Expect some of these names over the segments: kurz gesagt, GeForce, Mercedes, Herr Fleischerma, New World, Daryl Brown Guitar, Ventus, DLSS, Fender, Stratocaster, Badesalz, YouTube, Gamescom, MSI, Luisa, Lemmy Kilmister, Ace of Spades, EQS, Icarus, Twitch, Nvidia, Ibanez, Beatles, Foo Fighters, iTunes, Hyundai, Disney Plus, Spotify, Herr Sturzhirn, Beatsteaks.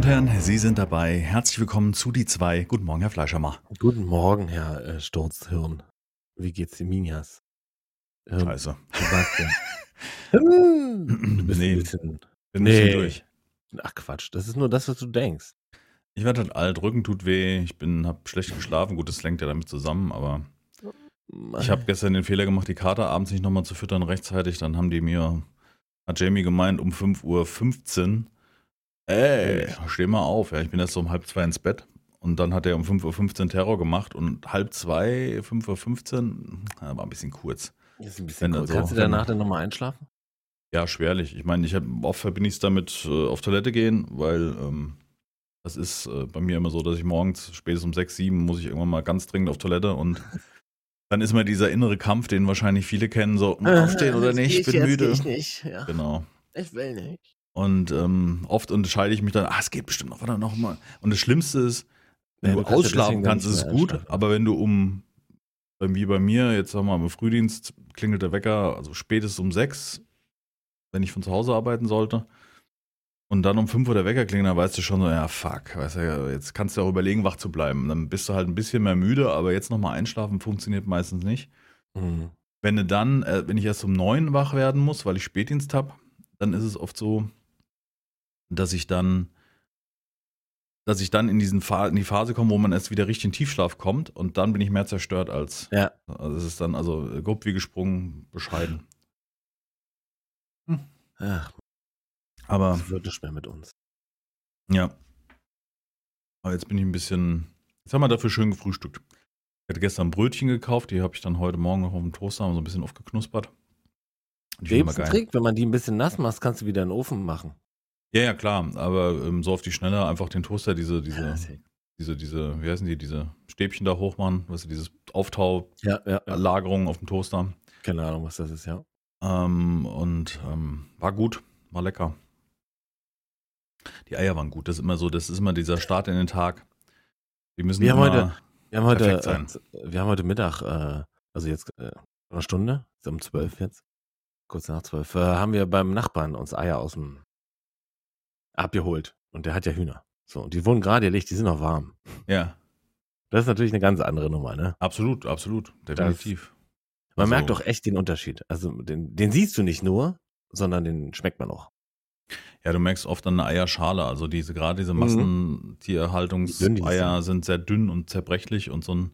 und Herren, Sie sind dabei. Herzlich willkommen zu Die 2. Guten Morgen, Herr Fleischerma. Guten Morgen, Herr Sturzhirn. Wie geht's dem Minias? Scheiße. Du bist ein bisschen durch. Ach Quatsch, das ist nur das, was du denkst. Ich werde halt alt, Rücken tut weh, ich habe schlecht geschlafen. Gut, das lenkt ja damit zusammen, aber ich habe gestern den Fehler gemacht, die Kater abends nicht nochmal zu füttern rechtzeitig. Dann hat Jamie gemeint, um 5:15 Uhr, steh mal auf. Ja, ich bin erst so um 1:30 ins Bett und dann hat er um 5:15 Uhr Terror gemacht und 1:30, 5:15 Uhr, war ein bisschen kurz. Das ist ein bisschen kurz. Kannst du danach dann nochmal einschlafen? Ja, schwerlich. Ich meine, oft verbinde ich es damit, auf Toilette gehen, weil das ist bei mir immer so, dass ich morgens spätestens um 6, 7 muss ich irgendwann mal ganz dringend auf Toilette und dann ist immer dieser innere Kampf, den wahrscheinlich viele kennen, so aufstehen oder nicht, ich bin jetzt müde. Ich nicht, ja. Genau. Ich will nicht. Und oft entscheide ich mich dann, es geht bestimmt noch, warte nochmal. Und das Schlimmste ist, wenn du ausschlafen kannst, ist es gut, aber wenn du wie bei mir, jetzt sagen wir mal im Frühdienst, klingelt der Wecker, also spätestens um 6, wenn ich von zu Hause arbeiten sollte, und dann um 5 Uhr der Wecker klingelt, dann weißt du schon so, ja fuck, weißt du, jetzt kannst du auch überlegen, wach zu bleiben. Dann bist du halt ein bisschen mehr müde, aber jetzt nochmal einschlafen funktioniert meistens nicht. Mhm. Wenn ich erst um 9 wach werden muss, weil ich Spätdienst habe, dann ist es oft so, dass ich dann in die Phase komme, wo man erst wieder richtig in Tiefschlaf kommt und dann bin ich mehr zerstört als. Ja. Also es ist dann grob wie gesprungen, bescheiden. Hm. Ach. Aber das wird nicht mehr mit uns. Ja. Aber jetzt bin ich ein bisschen. Jetzt haben wir dafür schön gefrühstückt. Ich hatte gestern Brötchen gekauft, die habe ich dann heute Morgen noch auf dem Toaster so ein bisschen aufgeknuspert. Gäb's einen Trick, wenn man die ein bisschen nass macht, kannst du wieder in den Ofen machen. Ja, ja, klar. Aber so auf die Schnelle einfach den Toaster, diese, wie heißen die, diese Stäbchen da hochmachen, weißt du, dieses Lagerung auf dem Toaster. Keine Ahnung, was das ist, ja. War gut, war lecker. Die Eier waren gut, das ist immer dieser Start in den Tag. Die müssen perfekt sein. Wir haben heute Mittag, also jetzt eine Stunde, ist um 12 jetzt, kurz nach 12, haben wir beim Nachbarn uns Eier aus dem abgeholt und der hat ja Hühner. So, und die wurden gerade erlegt, die sind noch warm. Ja. Das ist natürlich eine ganz andere Nummer, ne? Absolut, absolut, definitiv. Man merkt doch echt den Unterschied. Also den siehst du nicht nur, sondern den schmeckt man auch. Ja, du merkst oft an der Eierschale, also diese Massentierhaltungseier sind sehr dünn und zerbrechlich und so ein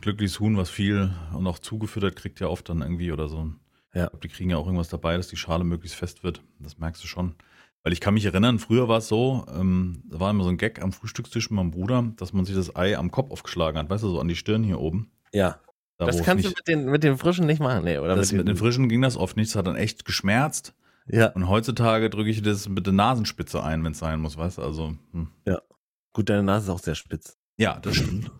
glückliches Huhn, was viel und auch zugefüttert kriegt, ja oft dann irgendwie oder so. Ja. Ich glaube, die kriegen ja auch irgendwas dabei, dass die Schale möglichst fest wird. Das merkst du schon. Weil ich kann mich erinnern, früher war es so, da war immer so ein Gag am Frühstückstisch mit meinem Bruder, dass man sich das Ei am Kopf aufgeschlagen hat, weißt du, so an die Stirn hier oben. Ja. Das kannst du mit den Frischen nicht machen, ne? Oder mit den Frischen ging das oft nicht, das hat dann echt geschmerzt. Ja. Und heutzutage drücke ich das mit der Nasenspitze ein, wenn es sein muss, weißt du, also. Hm. Ja. Gut, deine Nase ist auch sehr spitz. Ja, das stimmt.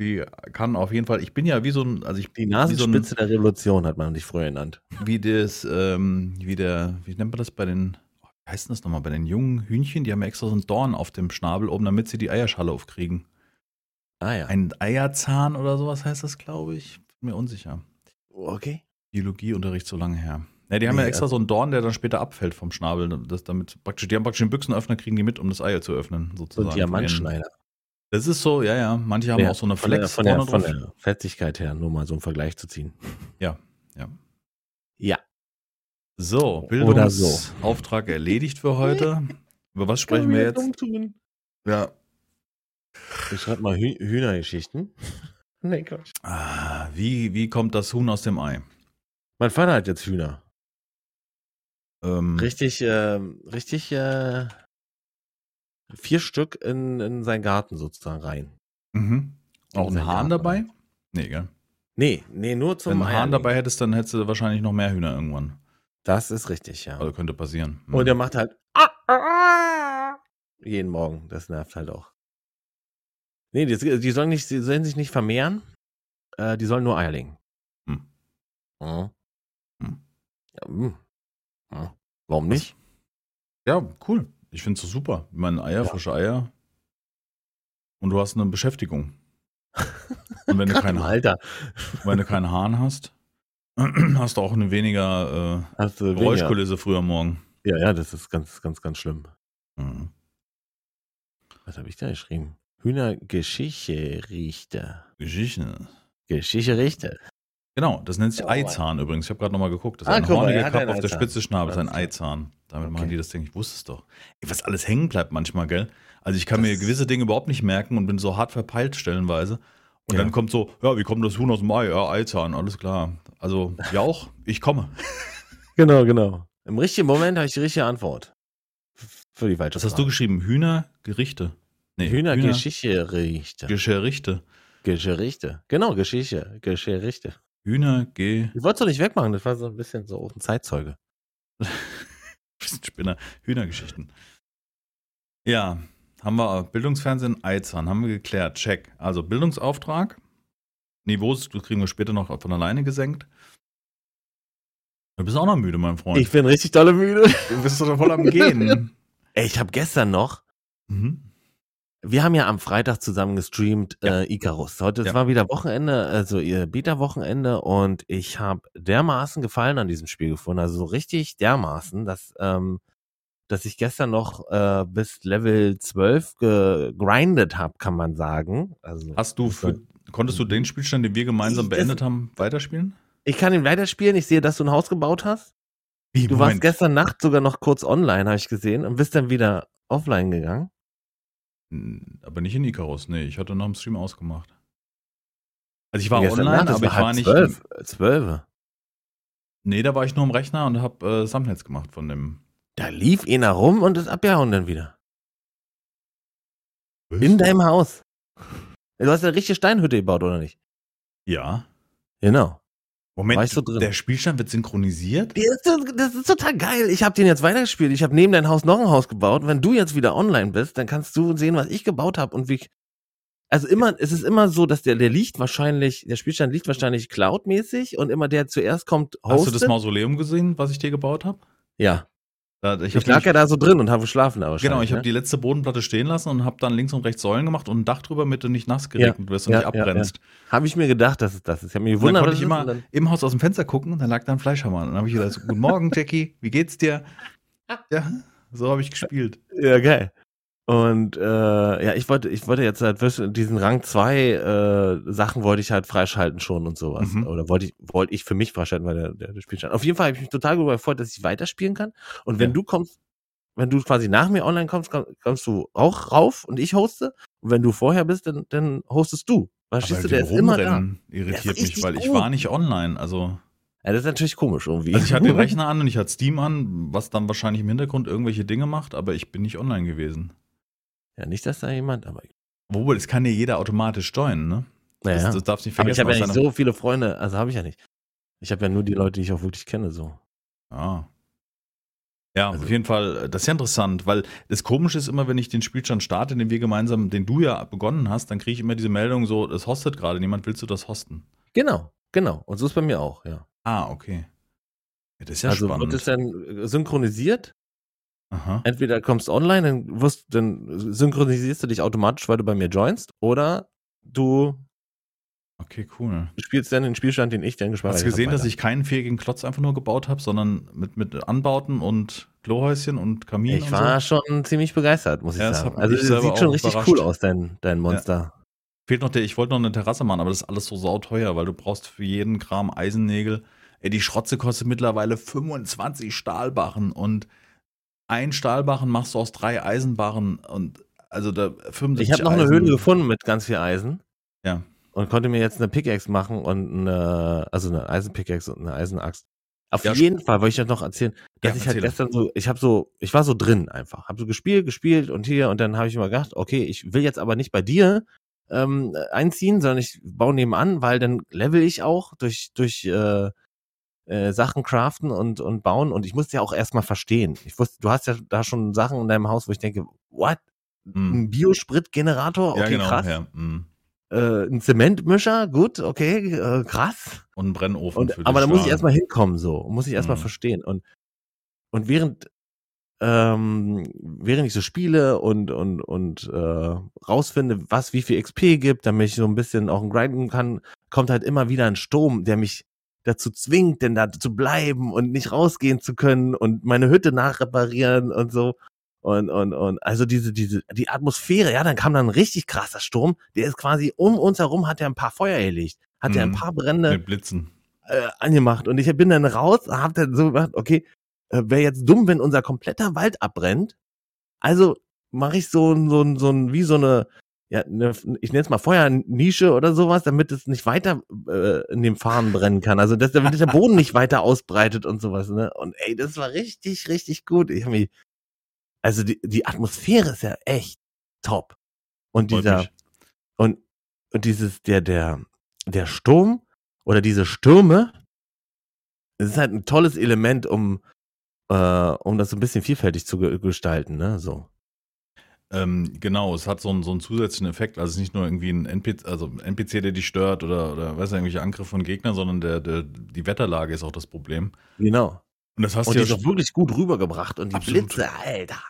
Die kann auf jeden Fall, ich bin ja wie so ein, also ich die Nasenspitze der Revolution hat man dich früher genannt. Wie nennt man das bei den, wie heißt das nochmal, bei den jungen Hühnchen, die haben ja extra so einen Dorn auf dem Schnabel oben, damit sie die Eierschale aufkriegen. Ah ja. Ein Eierzahn oder sowas heißt das, glaube ich. Bin mir unsicher. Okay. Biologieunterricht so lange her. Ja, die haben ja extra so einen Dorn, der dann später abfällt vom Schnabel. Die haben praktisch den Büchsenöffner, kriegen die mit, um das Ei zu öffnen, sozusagen. So Diamantschneider. Das ist so, ja, ja. Manche haben auch so eine Flex vorne drauf. Von der Festigkeit her, nur mal so einen Vergleich zu ziehen. Ja, ja. Ja. So, Bildungsauftrag erledigt für heute. Über was sprechen wir jetzt? Umtun. Ja. Ich schreibe mal Hühnergeschichten. Nee, Quatsch. Wie kommt das Huhn aus dem Ei? Mein Vater hat jetzt Hühner. Richtig, 4 Stück in seinen Garten sozusagen rein. Mhm. Auch ein Hahn dabei? Nee, gell? Nee, nur zum Eier. Wenn ein Hahn dabei hättest, dann hättest du wahrscheinlich noch mehr Hühner irgendwann. Das ist richtig, ja. Also könnte passieren. Mhm. Und er macht halt jeden Morgen. Das nervt halt auch. Nee, die sollen sich nicht vermehren. Die sollen nur Eier legen. Hm. Ja. Hm. Ja, ja. Warum nicht? Ja, cool. Ich finde es so super. Ich meine, frische Eier. Und du hast eine Beschäftigung. Und wenn du keinen Hahn hast, hast du auch eine weniger Geräuschkulisse früher morgen. Ja, ja, das ist ganz, ganz, ganz schlimm. Mhm. Was habe ich da geschrieben? Hühnergeschichte-Richter. Geschichte-Richter. Genau, das nennt sich Eizahn übrigens. Ich habe gerade nochmal geguckt. Das ist ein horniger Kopf auf der spitze Schnabel, ist ein Eizahn. Damit machen die das Ding. Ich wusste es doch. Ey, was alles hängen bleibt manchmal, gell? Also ich kann mir gewisse Dinge überhaupt nicht merken und bin so hart verpeilt stellenweise. Und dann kommt so, ja, wie kommt das Huhn aus dem Ei? Ja, Eizahn, alles klar. Also, ja auch, ich komme. Genau, genau. Im richtigen Moment habe ich die richtige Antwort. Für die falsche Was Frage. Hast du geschrieben? Hühnergerichte. Nee, Hühnergeschichte. Genau, Geschichte. Ich wollte es doch nicht wegmachen, das war so ein bisschen so ein Zeitzeuge. Bisschen Spinner. Hühnergeschichten. Ja, haben wir Bildungsfernsehen, Eizahn, haben wir geklärt, check. Also Bildungsauftrag, Niveaus kriegen wir später noch von alleine gesenkt. Du bist auch noch müde, mein Freund. Ich bin richtig dolle müde. Du bist doch voll am Gehen. Ey, ich habe gestern noch, wir haben ja am Freitag zusammen gestreamt, Icarus. Heute war wieder Wochenende, also ihr Beta-Wochenende, und ich habe dermaßen Gefallen an diesem Spiel gefunden, also so richtig dermaßen, dass ich gestern noch bis Level 12 gegrindet habe, kann man sagen. Also, konntest du den Spielstand, den wir gemeinsam beendet haben, weiterspielen? Ich kann ihn weiterspielen. Ich sehe, dass du ein Haus gebaut hast. Du warst gestern Nacht sogar noch kurz online, habe ich gesehen, und bist dann wieder offline gegangen. Aber nicht in Icarus, nee. Ich hatte nach dem Stream ausgemacht. Also ich war online, Nacht, aber ich war nicht... 12. Nee, da war ich nur am Rechner und habe Thumbnails gemacht von dem... Da lief einer rum und ist abgehauen dann wieder. Was? In deinem Haus. Du hast eine richtige Steinhütte gebaut, oder nicht? Ja. Genau. Moment, weißt du, der Spielstand wird synchronisiert? Das ist total geil. Ich habe den jetzt weitergespielt. Ich habe neben deinem Haus noch ein Haus gebaut. Wenn du jetzt wieder online bist, dann kannst du sehen, was ich gebaut habe und wie ich... Also es ist immer so, dass der Spielstand liegt wahrscheinlich cloudmäßig und immer der zuerst kommt, hostet. Hast du das Mausoleum gesehen, was ich dir gebaut habe? Ja. Ich lag ja da so drin und habe geschlafen. Aber genau, ich habe die letzte Bodenplatte stehen lassen und habe dann links und rechts Säulen gemacht und ein Dach drüber, damit du nicht nass geregnet wirst und nicht abbrennst. Ja. Habe ich mir gedacht, dass es das ist. Ich habe mir gewundert, dann konnte ich immer im Haus aus dem Fenster gucken und dann lag da ein Fleischermann. Und dann habe ich gesagt, guten Morgen, Jackie, wie geht's dir? Ja, so habe ich gespielt. Ja, geil. Und ich wollte jetzt halt diesen Rang 2 Sachen wollte ich halt freischalten schon und sowas. Oder wollte ich für mich freischalten, weil der Spielstand. Auf jeden Fall habe ich mich total darüber gefreut, dass ich weiterspielen kann. Und wenn du kommst, wenn du quasi nach mir online kommst, kommst du auch rauf und ich hoste. Und wenn du vorher bist, dann hostest du. Verstehst du, der ist immer da. Irritiert mich, weil ich war nicht online, also... Ja, das ist natürlich komisch irgendwie. Also ich hatte den Rechner an und ich hatte Steam an, was dann wahrscheinlich im Hintergrund irgendwelche Dinge macht, aber ich bin nicht online gewesen. Ja, nicht, dass da jemand, aber... Wobei, das kann ja jeder automatisch steuern, ne? Naja. Das darfst nicht vergessen. Aber ich habe ja nicht so viele Freunde, also habe ich ja nicht. Ich habe ja nur die Leute, die ich auch wirklich kenne, so. Ah. Ja, also, auf jeden Fall, das ist ja interessant, weil das Komische ist immer, wenn ich den Spielstand starte, den du ja begonnen hast, dann kriege ich immer diese Meldung so, das hostet gerade niemand, willst du das hosten? Genau. Und so ist bei mir auch, ja. Ah, okay. Ja, das ist ja spannend. Also wird es dann synchronisiert? Aha. Entweder kommst online, dann synchronisierst du dich automatisch, weil du bei mir joinst, oder du spielst dann den Spielstand, den ich dann gespeichert habe. Hast du gesehen, dass ich keinen fähigen Klotz einfach nur gebaut habe, sondern mit Anbauten und Klohäuschen und Kamin und so? Ich war schon ziemlich begeistert, muss ich sagen. Also es sieht schon richtig cool aus, dein Monster. Ja. Fehlt noch ich wollte noch eine Terrasse machen, aber das ist alles so sauteuer, weil du brauchst für jeden Kram Eisennägel. Ey, die Schrotze kostet mittlerweile 25 Stahlbarren und ein Stahlbarren machst du aus 3 Eisenbarren und also da 75. Ich habe noch eine Höhle gefunden mit ganz viel Eisen. Ja. Und konnte mir jetzt eine Pickaxe machen und eine Eisenpickaxe und eine Eisenaxt. Auf jeden Fall wollte ich noch erzählen, dass ich halt gestern ich war so drin einfach. Hab so gespielt und hier und dann habe ich immer gedacht, okay, ich will jetzt aber nicht bei dir einziehen, sondern ich baue nebenan, weil dann level ich auch durch Sachen craften und bauen und ich musste ja auch erstmal verstehen. Ich wusste, du hast ja da schon Sachen in deinem Haus, wo ich denke, what? Ein Biosprit-Generator? Okay, ja, genau, krass. Ja. Ein Zementmischer? Gut, okay, krass. Und ein Brennofen für dich. Aber da muss ich erstmal hinkommen, so. Muss ich erstmal verstehen. Und während ich so spiele und rausfinde, was wie viel XP gibt, damit ich so ein bisschen auch grinden kann, kommt halt immer wieder ein Sturm, der mich dazu zwingt, denn da zu bleiben und nicht rausgehen zu können und meine Hütte nachreparieren und so. Und also die Atmosphäre, ja, dann kam dann ein richtig krasser Sturm, der ist quasi um uns herum, hat er ein paar Feuer erlegt, hat er ein paar Brände mit Blitzen angemacht, und ich bin dann raus, hab dann so gedacht, okay, wäre jetzt dumm, wenn unser kompletter Wald abbrennt, also mache ich so eine, ich nenne es mal Feuernische oder sowas, damit es nicht weiter in dem Farn brennen kann. Also damit der Boden nicht weiter ausbreitet und sowas, ne? Und ey, das war richtig, richtig gut. Ich hab mich, also die Atmosphäre ist ja echt top. Und der Sturm oder diese Stürme, es ist halt ein tolles Element, um das so ein bisschen vielfältig zu gestalten, ne? So. Genau, es hat so einen zusätzlichen Effekt, also es ist nicht nur irgendwie ein NPC, der dich stört oder weiß nicht, irgendwelche Angriffe von Gegnern, sondern die Wetterlage ist auch das Problem. Genau. Und das hast du ja schon wirklich gut rübergebracht, und die absolut. Blitze, Alter.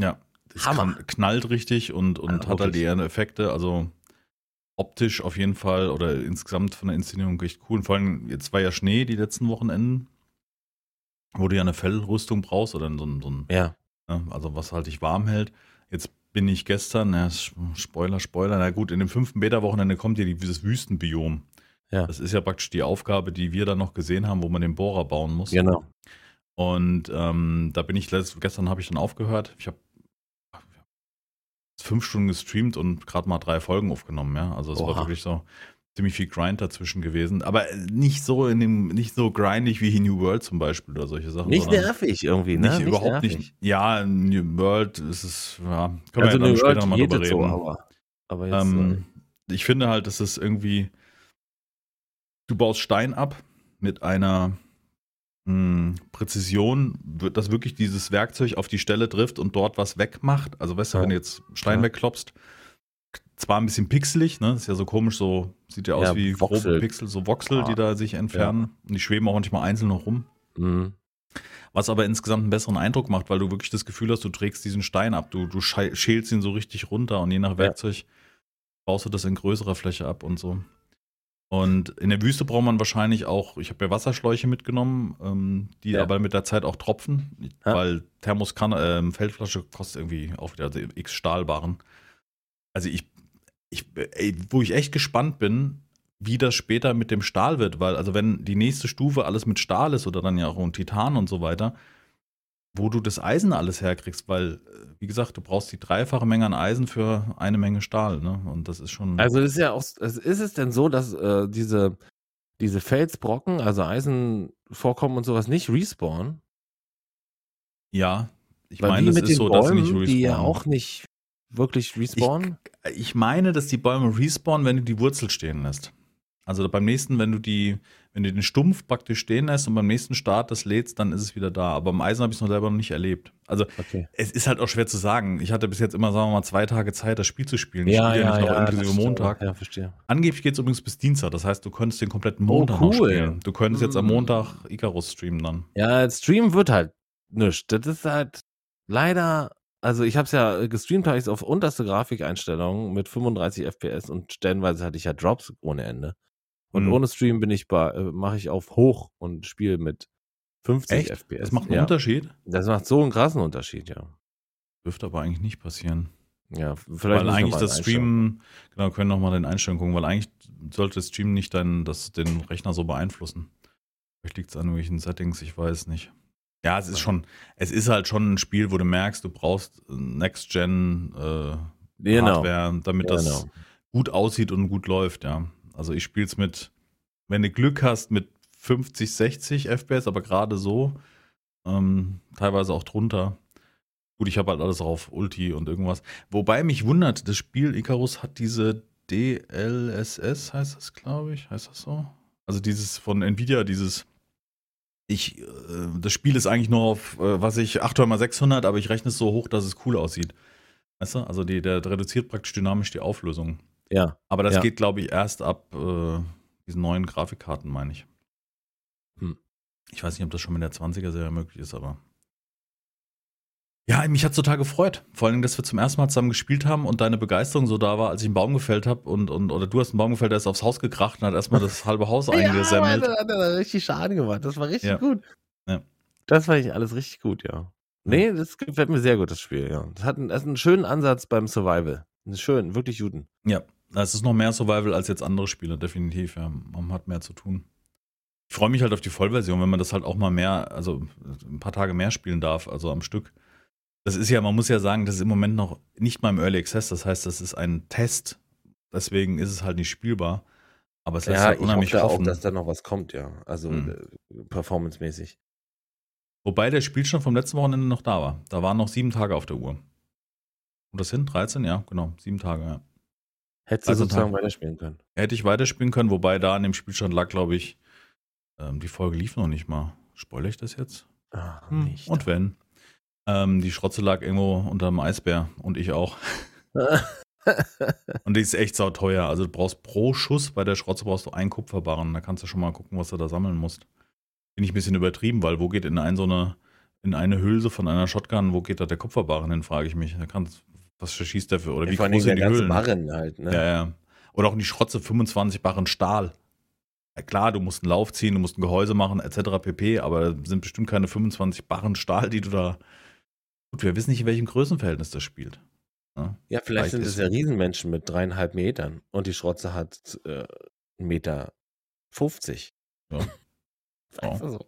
Ja, das Hammer. Knallt richtig und also hat halt die Effekte, also optisch auf jeden Fall oder insgesamt von der Inszenierung echt cool. Und vor allem, jetzt war ja Schnee die letzten Wochenenden, wo du ja eine Fellrüstung brauchst oder so ein ja. Ja, also was halt dich warm hält. Jetzt bin ich gestern, Spoiler, na gut, in dem 5. Beta-Wochenende kommt ja dieses Wüstenbiom. Ja. Das ist ja praktisch die Aufgabe, die wir dann noch gesehen haben, wo man den Bohrer bauen muss. Genau. Und da bin ich, gestern habe ich dann aufgehört. Ich habe 5 Stunden gestreamt und gerade mal 3 Folgen aufgenommen. Ja, also es war wirklich so ziemlich viel Grind dazwischen gewesen. Aber nicht so grindig wie New World zum Beispiel oder solche Sachen. Nicht nervig irgendwie, ne? Nicht überhaupt nervig. Ja, New World ist es, ja, können also wir ja dann später nochmal drüber reden. So, aber jetzt, ich finde halt, dass es irgendwie, du baust Stein ab mit einer Präzision, dass wirklich dieses Werkzeug auf die Stelle trifft und dort was wegmacht. Also weißt du, wenn du jetzt Stein wegklopst, zwar ein bisschen pixelig, ne? Ist ja so komisch, so sieht ja aus wie grobe Pixel, so Voxel, die da sich entfernen. Ja. Und die schweben auch manchmal einzeln noch rum. Mhm. Was aber insgesamt einen besseren Eindruck macht, weil du wirklich das Gefühl hast, du trägst diesen Stein ab, du schälst ihn so richtig runter, und je nach Werkzeug baust du das in größerer Fläche ab und so. Und in der Wüste braucht man wahrscheinlich auch, ich habe ja Wasserschläuche mitgenommen, die aber mit der Zeit auch tropfen, weil Feldflasche kostet irgendwie auch wieder x Stahlbarren. Also wo ich echt gespannt bin, wie das später mit dem Stahl wird, weil, also wenn die nächste Stufe alles mit Stahl ist oder dann ja auch Titan und so weiter, wo du das Eisen alles herkriegst, weil, wie gesagt, du brauchst die dreifache Menge an Eisen für eine Menge Stahl, ne? Und das ist schon. Also ist ja auch, ist es denn so, dass diese Felsbrocken, also Eisenvorkommen und sowas, nicht respawnen? Ja, ich meine, es ist so, dass sie nicht respawnen. Die ja auch nicht wirklich respawnen? Ich meine, dass die Bäume respawnen, wenn du die Wurzel stehen lässt. Also beim nächsten, wenn du den Stumpf praktisch stehen lässt und beim nächsten Start das lädst, dann ist es wieder da. Aber im Eisen habe ich es noch selber noch nicht erlebt. Also es ist halt auch schwer zu sagen. Ich hatte bis jetzt immer, sagen wir mal, 2 Tage Zeit, das Spiel zu spielen. Ich spiele nicht noch inklusive Montag. Ja, verstehe. Angeblich geht es übrigens bis Dienstag. Das heißt, du könntest den kompletten Montag noch spielen. Du könntest jetzt am Montag Icarus streamen dann. Ja, streamen wird halt nichts. Das ist halt leider. Also ich habe es ja gestreamt, habe ich es auf unterste Grafikeinstellung mit 35 FPS und stellenweise hatte ich ja Drops ohne Ende. Und ohne Stream mache ich auf hoch und spiele mit 50 Echt? FPS. Das macht einen Unterschied? Das macht so einen krassen Unterschied, ja. Dürfte aber eigentlich nicht passieren. Ja, vielleicht. Weil eigentlich das Streamen, genau, können nochmal den Einstellungen gucken, weil eigentlich sollte das Streamen nicht den Rechner so beeinflussen. Vielleicht liegt es an irgendwelchen Settings, ich weiß nicht. Ja, es ist halt schon ein Spiel, wo du merkst, du brauchst Next-Gen-Hardware, damit das gut aussieht und gut läuft, ja. Also ich spiele es mit, wenn du Glück hast, mit 50, 60 FPS, aber gerade so, teilweise auch drunter. Gut, ich habe halt alles auf Ulti und irgendwas. Wobei mich wundert, das Spiel Icarus hat diese DLSS, heißt das, glaube ich, heißt das so? Also dieses von Nvidia, das Spiel ist eigentlich nur auf, 800x600, aber ich rechne es so hoch, dass es cool aussieht. Weißt du? Also der reduziert praktisch dynamisch die Auflösung. Ja. Aber das geht, glaube ich, erst ab diesen neuen Grafikkarten, meine ich. Ich weiß nicht, ob das schon mit der 20er-Serie möglich ist, aber. Ja, mich hat es total gefreut. Vor allem, dass wir zum ersten Mal zusammen gespielt haben und deine Begeisterung so da war, als ich einen Baum gefällt habe oder du hast einen Baum gefällt, der ist aufs Haus gekracht und hat erstmal das halbe Haus eingesammelt. Ja, das hat richtig Schaden gemacht. Das war richtig gut. Ja. Das fand ich alles richtig gut, ja. Nee, das gefällt mir sehr gut, das Spiel, ja. Das hat einen schönen Ansatz beim Survival. Schön, wirklich guten. Ja, es ist noch mehr Survival als jetzt andere Spiele, definitiv. Ja. Man hat mehr zu tun. Ich freue mich halt auf die Vollversion, wenn man das halt auch mal mehr, also ein paar Tage mehr spielen darf, also am Stück. Das ist ja, man muss ja sagen, das ist im Moment noch nicht mal im Early Access. Das heißt, das ist ein Test. Deswegen ist es halt nicht spielbar. Aber es lässt halt unheimlich hoffen. Ja, ich hoffe auch, dass da noch was kommt, ja. Also performancemäßig. Wobei der Spielstand vom letzten Wochenende noch da war. Da waren noch 7 Tage auf der Uhr. Und das sind 13? Ja, genau. 7 Tage, ja. Hättest du sozusagen weiterspielen können? Hätte ich weiterspielen können, wobei da an dem Spielstand lag, glaube ich, die Folge lief noch nicht mal. Spoilere ich das jetzt? Ach, nicht. Und wenn? Die Schrotze lag irgendwo unter dem Eisbär und ich auch. Und die ist echt sauteuer. Also du brauchst pro Schuss bei der Schrotze brauchst du 1 Kupferbarren. Da kannst du schon mal gucken, was du da sammeln musst. Bin ich ein bisschen übertrieben, weil wo geht in eine Hülse von einer Shotgun, wo geht da der Kupferbarren hin, frage ich mich. Da kannst, was verschießt der für? Oder ja, wie groß sind die ganze Hüllen? Barren halt, ne? Ja, ja. Oder auch in die Schrotze, 25 Barren Stahl. Ja, klar, du musst einen Lauf ziehen, du musst ein Gehäuse machen, etc. pp. Aber da sind bestimmt keine 25 Barren Stahl, die du da... Gut, wir wissen nicht, in welchem Größenverhältnis das spielt. Ja, vielleicht sind es ja Riesenmenschen mit 3,5 Metern und die Schrotze hat 1,50 Meter. Ja. Einfach so.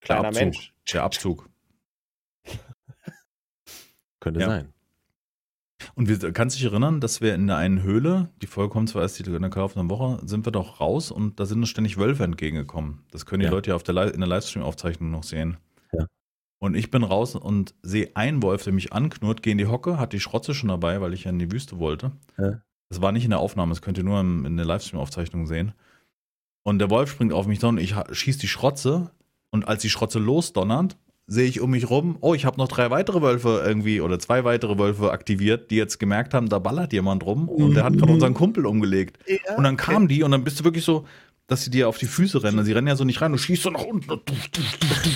Kleiner Abzug. Mensch. Der Abzug. Könnte sein. Und kannst du dich erinnern, dass wir in der einen Höhle, die Folge kommt zwar erst in der vergangenen Woche, sind wir doch raus und da sind uns ständig Wölfe entgegengekommen. Das können die Leute ja in der Livestream-Aufzeichnung noch sehen. Ja. Und ich bin raus und sehe einen Wolf, der mich anknurrt, gehe in die Hocke, hat die Schrotze schon dabei, weil ich ja in die Wüste wollte. Ja. Das war nicht in der Aufnahme, das könnt ihr nur in der Livestream-Aufzeichnung sehen. Und der Wolf springt auf mich und ich schieße die Schrotze. Und als die Schrotze losdonnert, sehe ich um mich rum, oh, ich habe noch 3 weitere Wölfe irgendwie oder 2 weitere Wölfe aktiviert, die jetzt gemerkt haben, da ballert jemand rum und der hat gerade unseren Kumpel umgelegt. Ja, und dann kamen die und dann bist du wirklich so, dass sie dir auf die Füße rennen. Sie rennen ja so nicht rein, du schießt so nach unten und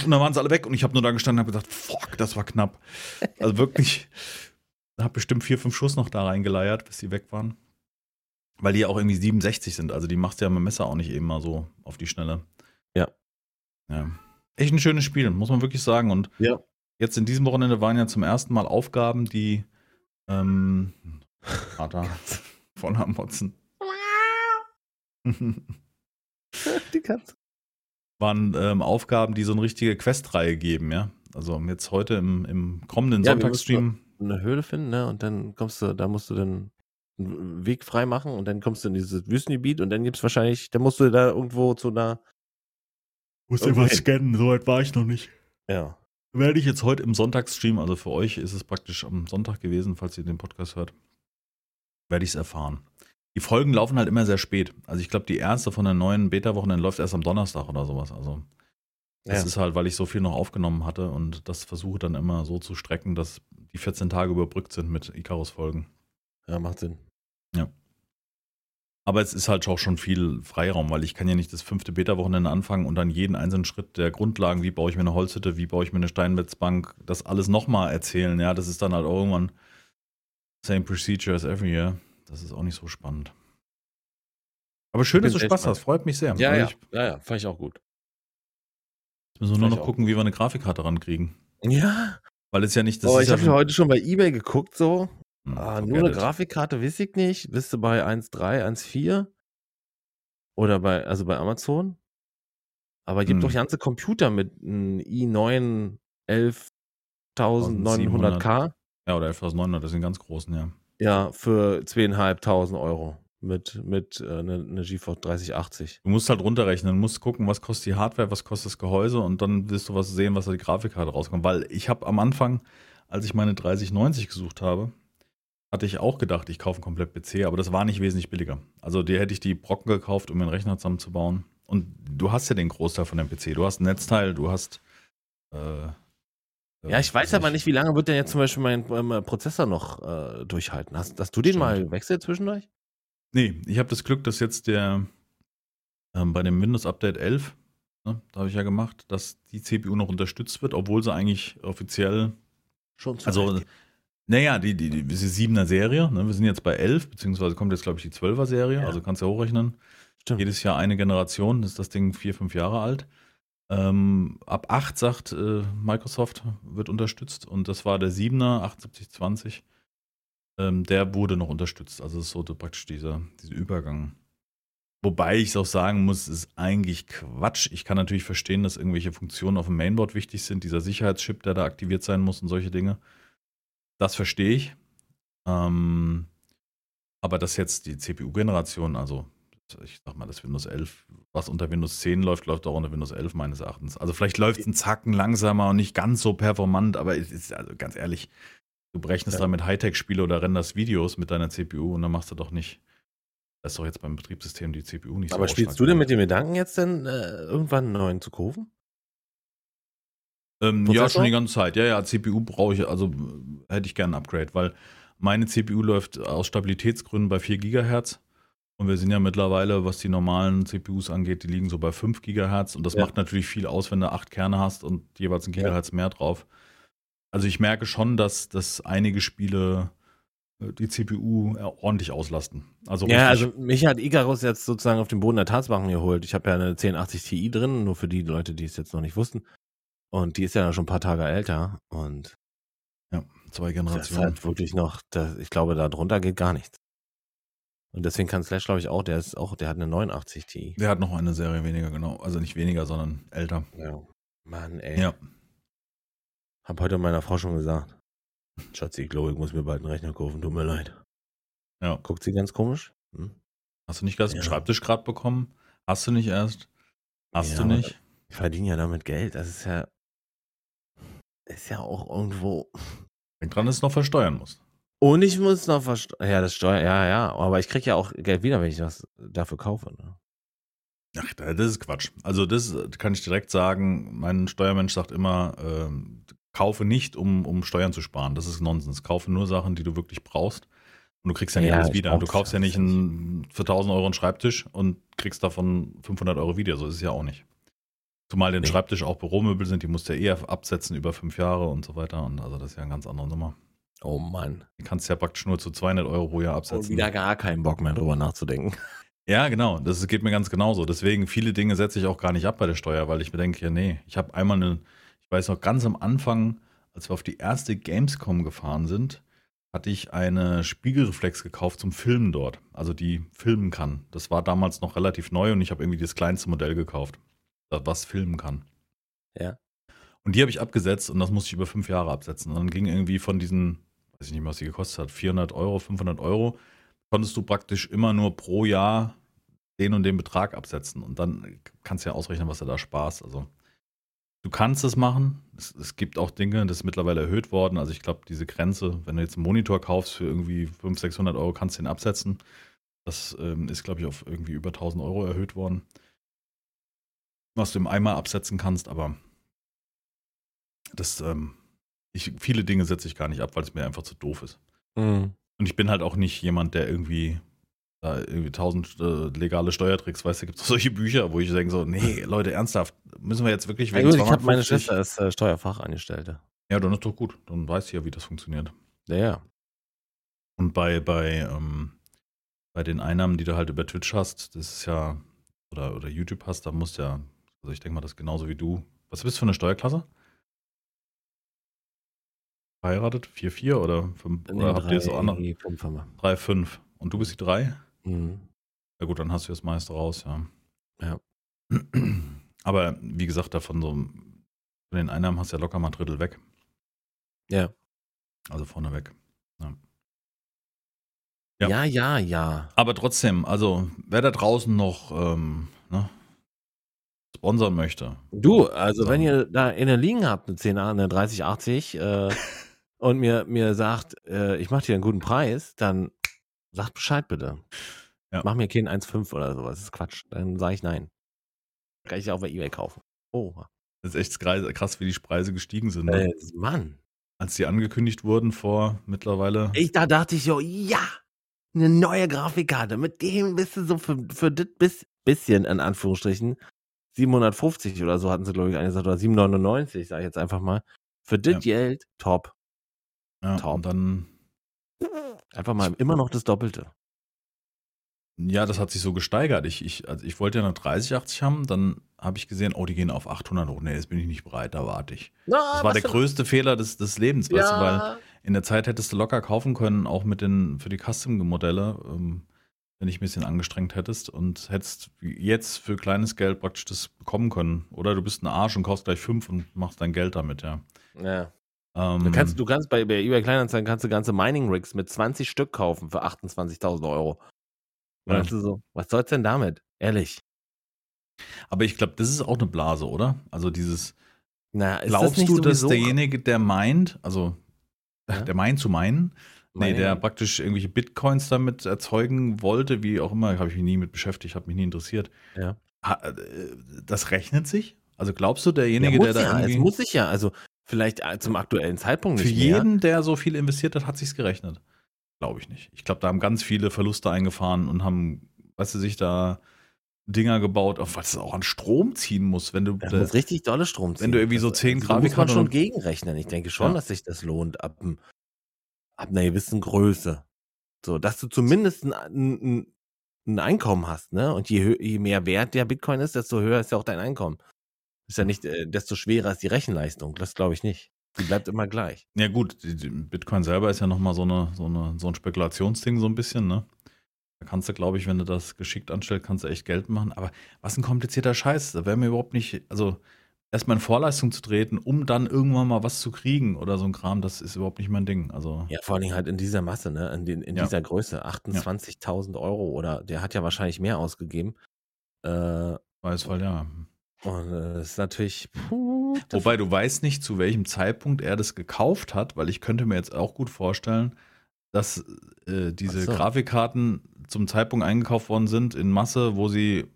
dann waren sie alle weg und ich habe nur da gestanden und habe gesagt, fuck, das war knapp. Also wirklich, ich habe bestimmt 4, 5 Schuss noch da reingeleiert, bis die weg waren. Weil die ja auch irgendwie 67 sind, also die machst du ja mit dem Messer auch nicht eben mal so auf die Schnelle. Ja. Echt ein schönes Spiel, muss man wirklich sagen. Und jetzt in diesem Wochenende waren ja zum ersten Mal Aufgaben, die Vater voller Motzen. Die Katze. Waren Aufgaben, die so eine richtige Questreihe geben, ja. Also jetzt heute im kommenden Sonntagsstream. Eine Höhle finden, ne? Und dann kommst du, da musst du dann einen Weg frei machen und dann kommst du in dieses Wüstengebiet und dann gibt's wahrscheinlich, dann musst du da irgendwo zu einer. Musst du mal scannen, so weit war ich noch nicht. Ja. Werde ich jetzt heute im Sonntagsstream, also für euch ist es praktisch am Sonntag gewesen, falls ihr den Podcast hört, werde ich es erfahren. Die Folgen laufen halt immer sehr spät. Also ich glaube, die erste von der neuen Beta-Wochenende läuft erst am Donnerstag oder sowas. Also das ist halt, weil ich so viel noch aufgenommen hatte und das versuche dann immer so zu strecken, dass die 14 Tage überbrückt sind mit Icarus-Folgen. Ja, macht Sinn. Ja. Aber es ist halt auch schon viel Freiraum, weil ich kann ja nicht das 5. Beta-Wochenende anfangen und dann jeden einzelnen Schritt der Grundlagen, wie baue ich mir eine Holzhütte, wie baue ich mir eine Steinbetzbank, das alles nochmal erzählen. Ja, das ist dann halt auch irgendwann same procedure as every year. Das ist auch nicht so spannend. Aber schön, dass du Spaß hast. Freut mich sehr. Ja, fand ich auch gut. Jetzt müssen wir nur noch gucken, wie wir eine Grafikkarte rankriegen. Ja. Weil es ja nicht... Das ich habe ja heute schon bei eBay geguckt, so... nur eine Grafikkarte, weiß ich nicht. Bist du bei 1,3, 1,4? Oder bei Amazon? Aber gibt doch ganze Computer mit einem i9 11900K. Ja, oder 11900, das sind ganz großen, ja. Ja, für 2.500 Euro mit eine GeForce 3080. Du musst halt runterrechnen, musst gucken, was kostet die Hardware, was kostet das Gehäuse und dann wirst du was sehen, was da die Grafikkarte rauskommt. Weil ich habe am Anfang, als ich meine 3090 gesucht habe, hatte ich auch gedacht, ich kaufe einen komplett PC, aber das war nicht wesentlich billiger. Also dir hätte ich die Brocken gekauft, um den Rechner zusammenzubauen. Und du hast ja den Großteil von deinem PC. Du hast ein Netzteil, du hast... ich weiß aber nicht, wie lange wird denn jetzt zum Beispiel mein Prozessor noch durchhalten. Hast du den mal gewechselt zwischendurch? Nee, ich habe das Glück, dass jetzt der bei dem Windows Update 11, ne, da habe ich ja gemacht, dass die CPU noch unterstützt wird, obwohl sie eigentlich offiziell... Schon zu also, naja, die 7er-Serie, ne? Wir sind jetzt bei 11, beziehungsweise kommt jetzt, glaube ich, die 12er-Serie, also kannst du ja hochrechnen. Stimmt. Jedes Jahr eine Generation, ist das Ding 4, 5 Jahre alt. Ab 8 sagt Microsoft, wird unterstützt, und das war der 7er 7820. Der wurde noch unterstützt, also es wurde praktisch dieser Übergang. Wobei ich es auch sagen muss, es ist eigentlich Quatsch. Ich kann natürlich verstehen, dass irgendwelche Funktionen auf dem Mainboard wichtig sind, dieser Sicherheitschip, der da aktiviert sein muss und solche Dinge. Das verstehe ich. Aber dass jetzt die CPU-Generation, also ich sag mal, das Windows 11, was unter Windows 10 läuft, läuft auch unter Windows 11 meines Erachtens. Also vielleicht läuft es einen Zacken langsamer und nicht ganz so performant, aber es ist, also ganz ehrlich, du berechnest da mit Hightech-Spiele oder renderst Videos mit deiner CPU und dann machst du doch nicht. Das ist doch jetzt beim Betriebssystem die CPU nicht so. Aber spielst du denn mit dem Gedanken jetzt denn, irgendwann einen neuen zu kaufen? Ja, schon die ganze Zeit. Ja, CPU brauche ich, also hätte ich gerne ein Upgrade, weil meine CPU läuft aus Stabilitätsgründen bei 4 GHz. Und wir sind ja mittlerweile, was die normalen CPUs angeht, die liegen so bei 5 GHz. Und das macht natürlich viel aus, wenn du 8 Kerne hast und jeweils 1 GHz mehr drauf. Also ich merke schon, dass einige Spiele die CPU ordentlich auslasten. Also mich hat Icarus jetzt sozusagen auf den Boden der Tatsachen geholt. Ich habe ja eine 1080 Ti drin, nur für die Leute, die es jetzt noch nicht wussten. Und die ist ja schon ein paar Tage älter. Und ja, 2 Generationen. Das ist halt wirklich noch, ich glaube, da drunter geht gar nichts. Und deswegen kann Slash, glaube ich, auch, der hat eine 89 Ti. Der hat noch eine Serie weniger, genau. Also nicht weniger, sondern älter. Ja. Mann, ey. Ja. Hab heute meiner Frau schon gesagt. Schatzi, ich glaube, ich muss mir bald einen Rechner kaufen, tut mir leid. Ja. Guckt sie ganz komisch? Hm? Hast du nicht gerade einen Schreibtisch gerade bekommen? Hast du nicht erst? Hast du nicht? Ich verdiene ja damit Geld. Das ist ja. Ist ja auch irgendwo. Denk dran, dass du es noch versteuern musst. Und ich muss noch versteuern. Ja, das Steuer, ja. Aber ich kriege ja auch Geld wieder, wenn ich was dafür kaufe. Ne? Ach, das ist Quatsch. Also, das kann ich direkt sagen. Mein Steuermensch sagt immer, kaufe nicht, um Steuern zu sparen. Das ist Nonsens. Kaufe nur Sachen, die du wirklich brauchst. Und du kriegst ja nicht alles wieder. Du kaufst ja nicht für 1.000 Euro einen Schreibtisch und kriegst davon 500 Euro wieder. So ist es ja auch nicht. Zumal den Schreibtisch auch Büromöbel sind. Die musst du ja eher absetzen über 5 Jahre und so weiter. Und also, das ist ja eine ganz andere Nummer. Oh Mann. Du kannst ja praktisch nur zu 200 Euro pro Jahr absetzen. Und wieder gar keinen Bock mehr drüber nachzudenken. Ja, genau. Das geht mir ganz genauso. Deswegen, viele Dinge setze ich auch gar nicht ab bei der Steuer, weil ich mir denke, ja, nee. Ich habe einmal ich weiß noch, ganz am Anfang, als wir auf die erste Gamescom gefahren sind, hatte ich eine Spiegelreflex gekauft zum Filmen dort. Also die filmen kann. Das war damals noch relativ neu und ich habe irgendwie das kleinste Modell gekauft, was filmen kann. Ja. Und die habe ich abgesetzt und das musste ich über 5 Jahre absetzen. Und dann ging irgendwie von diesen, weiß ich nicht mehr, was die gekostet hat, 400 Euro, 500 Euro, konntest du praktisch immer nur pro Jahr den und den Betrag absetzen. Und dann kannst du ja ausrechnen, was du da sparst. Also du kannst es machen. Es gibt auch Dinge, das ist mittlerweile erhöht worden. Also ich glaube, diese Grenze, wenn du jetzt einen Monitor kaufst für irgendwie 500, 600 Euro, kannst du den absetzen. Das ist, glaube ich, auf irgendwie über 1.000 Euro erhöht worden. Was du im Eimer absetzen kannst, aber das viele Dinge setze ich gar nicht ab, weil es mir einfach zu doof ist. Mhm. Und ich bin halt auch nicht jemand, der irgendwie 1.000 legale Steuertricks, weißt du, gibt es solche Bücher, wo ich denke so, nee, Leute, ernsthaft, müssen wir jetzt wirklich wegen 250? Ich habe meine Schwester als Steuerfachangestellte. Ja, dann ist doch gut. Dann weißt du ja, wie das funktioniert. Ja. Und bei den Einnahmen, die du halt über Twitch hast, das ist ja, oder YouTube hast, da musst du ja, also ich denke mal, das ist genauso wie du. Was bist du für eine Steuerklasse? Verheiratet? 4,4 oder 5? Oder habt ihr das auch andere? 3,5. Und du bist die 3? Mhm. Ja gut, dann hast du das meiste raus, ja. Aber wie gesagt, von den Einnahmen hast du ja locker mal ein Drittel weg. Ja. Also vorne weg. Ja. Aber trotzdem, also wer da draußen noch sponsern möchte. Du, also wenn ihr da in der Liegen habt, eine 10A, eine 3080 und mir sagt, ich mache dir einen guten Preis, dann sagt Bescheid bitte. Ja. Mach mir keinen 1,5 oder sowas. Das ist Quatsch. Dann sage ich nein. Kann ich auch bei eBay kaufen. Oh. Das ist echt krass, wie die Preise gestiegen sind. Ne? Mann. Als die angekündigt wurden vor mittlerweile. Da dachte ich so, ja, eine neue Grafikkarte. Mit dem bist du so für das bisschen, in Anführungsstrichen, 750 oder so hatten sie, glaube ich, eine gesagt, oder 799, sage ich jetzt einfach mal. Für das Geld top. Ja, top. Und dann einfach mal immer noch das Doppelte. Ja, das hat sich so gesteigert. Ich wollte ja eine 3080 haben, dann habe ich gesehen, oh, die gehen auf 800 hoch. Nee, jetzt bin ich nicht bereit, da warte ich. Das war der größte Fehler des Lebens, weißt du, weil in der Zeit hättest du locker kaufen können, auch mit für die Custom-Modelle, wenn ich ein bisschen angestrengt hättest und hättest jetzt für kleines Geld praktisch das bekommen können. Oder du bist ein Arsch und kaufst gleich 5 und machst dein Geld damit, ja. Ja. Du kannst bei eBay Kleinanzeigen kannst du ganze Mining-Rigs mit 20 Stück kaufen für 28.000 Euro. Und dann bist du so, was soll's denn damit? Ehrlich. Aber ich glaube, das ist auch eine Blase, oder? Also dieses, glaubst du, dass derjenige, der meint, also ja? Der meint zu meinen, der praktisch irgendwelche Bitcoins damit erzeugen wollte, wie auch immer, habe ich mich nie mit beschäftigt, habe mich nie interessiert. Ja. Das rechnet sich? Also glaubst du, derjenige, der da irgendwie... Es muss sich ja, also vielleicht zum aktuellen Zeitpunkt nicht mehr. Für jeden, der so viel investiert hat, hat sich's gerechnet. Glaube ich nicht. Ich glaube, da haben ganz viele Verluste eingefahren und haben, weißt du, sich da Dinger gebaut, auf was es auch an Strom ziehen muss, wenn du... Das muss richtig dolle Strom ziehen. Wenn du irgendwie so 10 Grad... muss man schon gegenrechnen. Ich denke schon, dass sich das lohnt, ab einer gewissen Größe. So, dass du zumindest ein Einkommen hast, ne? Und je mehr wert der Bitcoin ist, desto höher ist ja auch dein Einkommen. Ist ja nicht, desto schwerer ist die Rechenleistung. Das glaube ich nicht. Die bleibt immer gleich. Ja gut, Bitcoin selber ist ja nochmal so ein Spekulationsding so ein bisschen, ne? Da kannst du, glaube ich, wenn du das geschickt anstellst, kannst du echt Geld machen. Aber was ein komplizierter Scheiß. Da wäre mir überhaupt nicht, also erstmal in Vorleistung zu treten, um dann irgendwann mal was zu kriegen oder so ein Kram, das ist überhaupt nicht mein Ding. Also ja, vor allen Dingen halt in dieser Masse, ne? In dieser Größe. 28.000 Euro oder der hat ja wahrscheinlich mehr ausgegeben. Weiß voll, ja. Und das ist natürlich... Wobei du weißt nicht, zu welchem Zeitpunkt er das gekauft hat, weil ich könnte mir jetzt auch gut vorstellen, dass diese Grafikkarten zum Zeitpunkt eingekauft worden sind in Masse, wo sie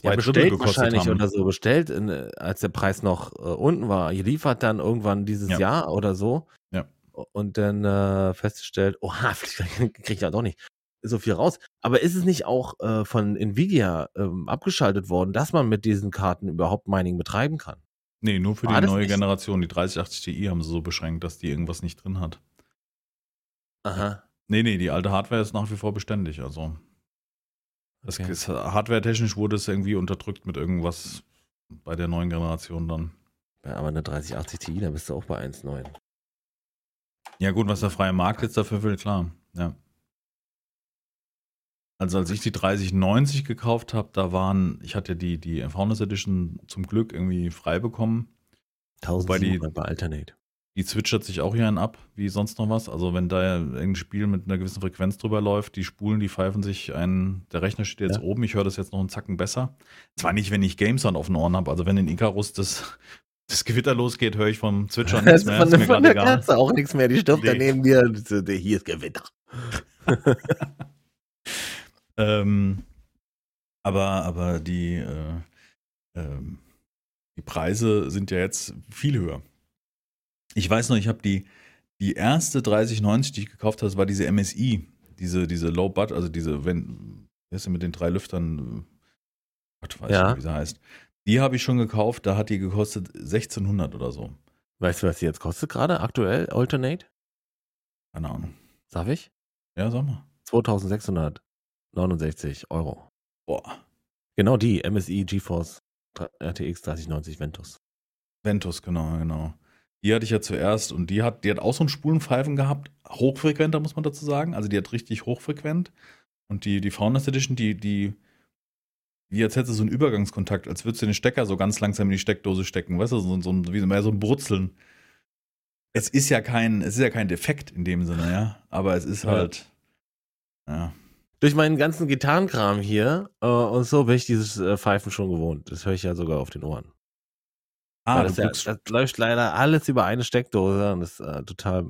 2 Drittel gekostet wahrscheinlich haben. Oder so bestellt, als der Preis noch unten war, geliefert dann irgendwann dieses Jahr oder so. Ja. Und dann festgestellt, oha, vielleicht kriege ich ja doch nicht so viel raus. Aber ist es nicht auch von Nvidia abgeschaltet worden, dass man mit diesen Karten überhaupt Mining betreiben kann? Nee, nur für die neue Generation. Die 3080 Ti haben sie so beschränkt, dass die irgendwas nicht drin hat. Aha. Nee, die alte Hardware ist nach wie vor beständig. Also hardware-technisch wurde es irgendwie unterdrückt mit irgendwas bei der neuen Generation dann. Ja, aber eine 3080 Ti, da bist du auch bei 1,9. Ja gut, was der freie Markt jetzt dafür will, klar. Ja. Also als ich die 3090 gekauft habe, ich hatte die Founders Edition zum Glück irgendwie frei bekommen. 1700 bei Alternate. Die zwitschert sich auch hier einen ab, wie sonst noch was. Also wenn da irgendein Spiel mit einer gewissen Frequenz drüber läuft, die Spulen, die pfeifen sich ein. Der Rechner steht jetzt oben, ich höre das jetzt noch einen Zacken besser. Zwar nicht, wenn ich Gamesound auf den Ohren habe, also wenn in Icarus das Gewitter losgeht, höre ich vom Zwitschern nichts mehr. Von, ist mir von der Katze auch nichts mehr, die stirbt daneben dir. Hier ist Gewitter. Aber die Preise sind ja jetzt viel höher. Ich weiß noch, ich habe die erste 3090, die ich gekauft habe, war diese MSI, diese Low Budget, also diese, wenn, weißt du, mit den 3 Lüftern, Gott weiß nicht, wie sie heißt. Die habe ich schon gekauft, da hat die gekostet 1600 oder so. Weißt du, was die jetzt kostet gerade, aktuell, Alternate? Keine Ahnung. Darf ich? Ja, sag mal. 2669 Euro. Boah. Genau die, MSI GeForce RTX 3090 Ventus. Ventus, genau. Die hatte ich ja zuerst und die hat auch so einen Spulenpfeifen gehabt, hochfrequenter muss man dazu sagen, also die hat richtig hochfrequent und die Founders Edition, die wie als hättest du so einen Übergangskontakt, als würdest du den Stecker so ganz langsam in die Steckdose stecken, weißt du, so ein Brutzeln. Es ist ja kein Defekt in dem Sinne, ja, aber es ist halt, ja. Durch meinen ganzen Gitarrenkram hier und so bin ich dieses Pfeifen schon gewohnt. Das höre ich ja sogar auf den Ohren. Das läuft leider alles über eine Steckdose und das ist total...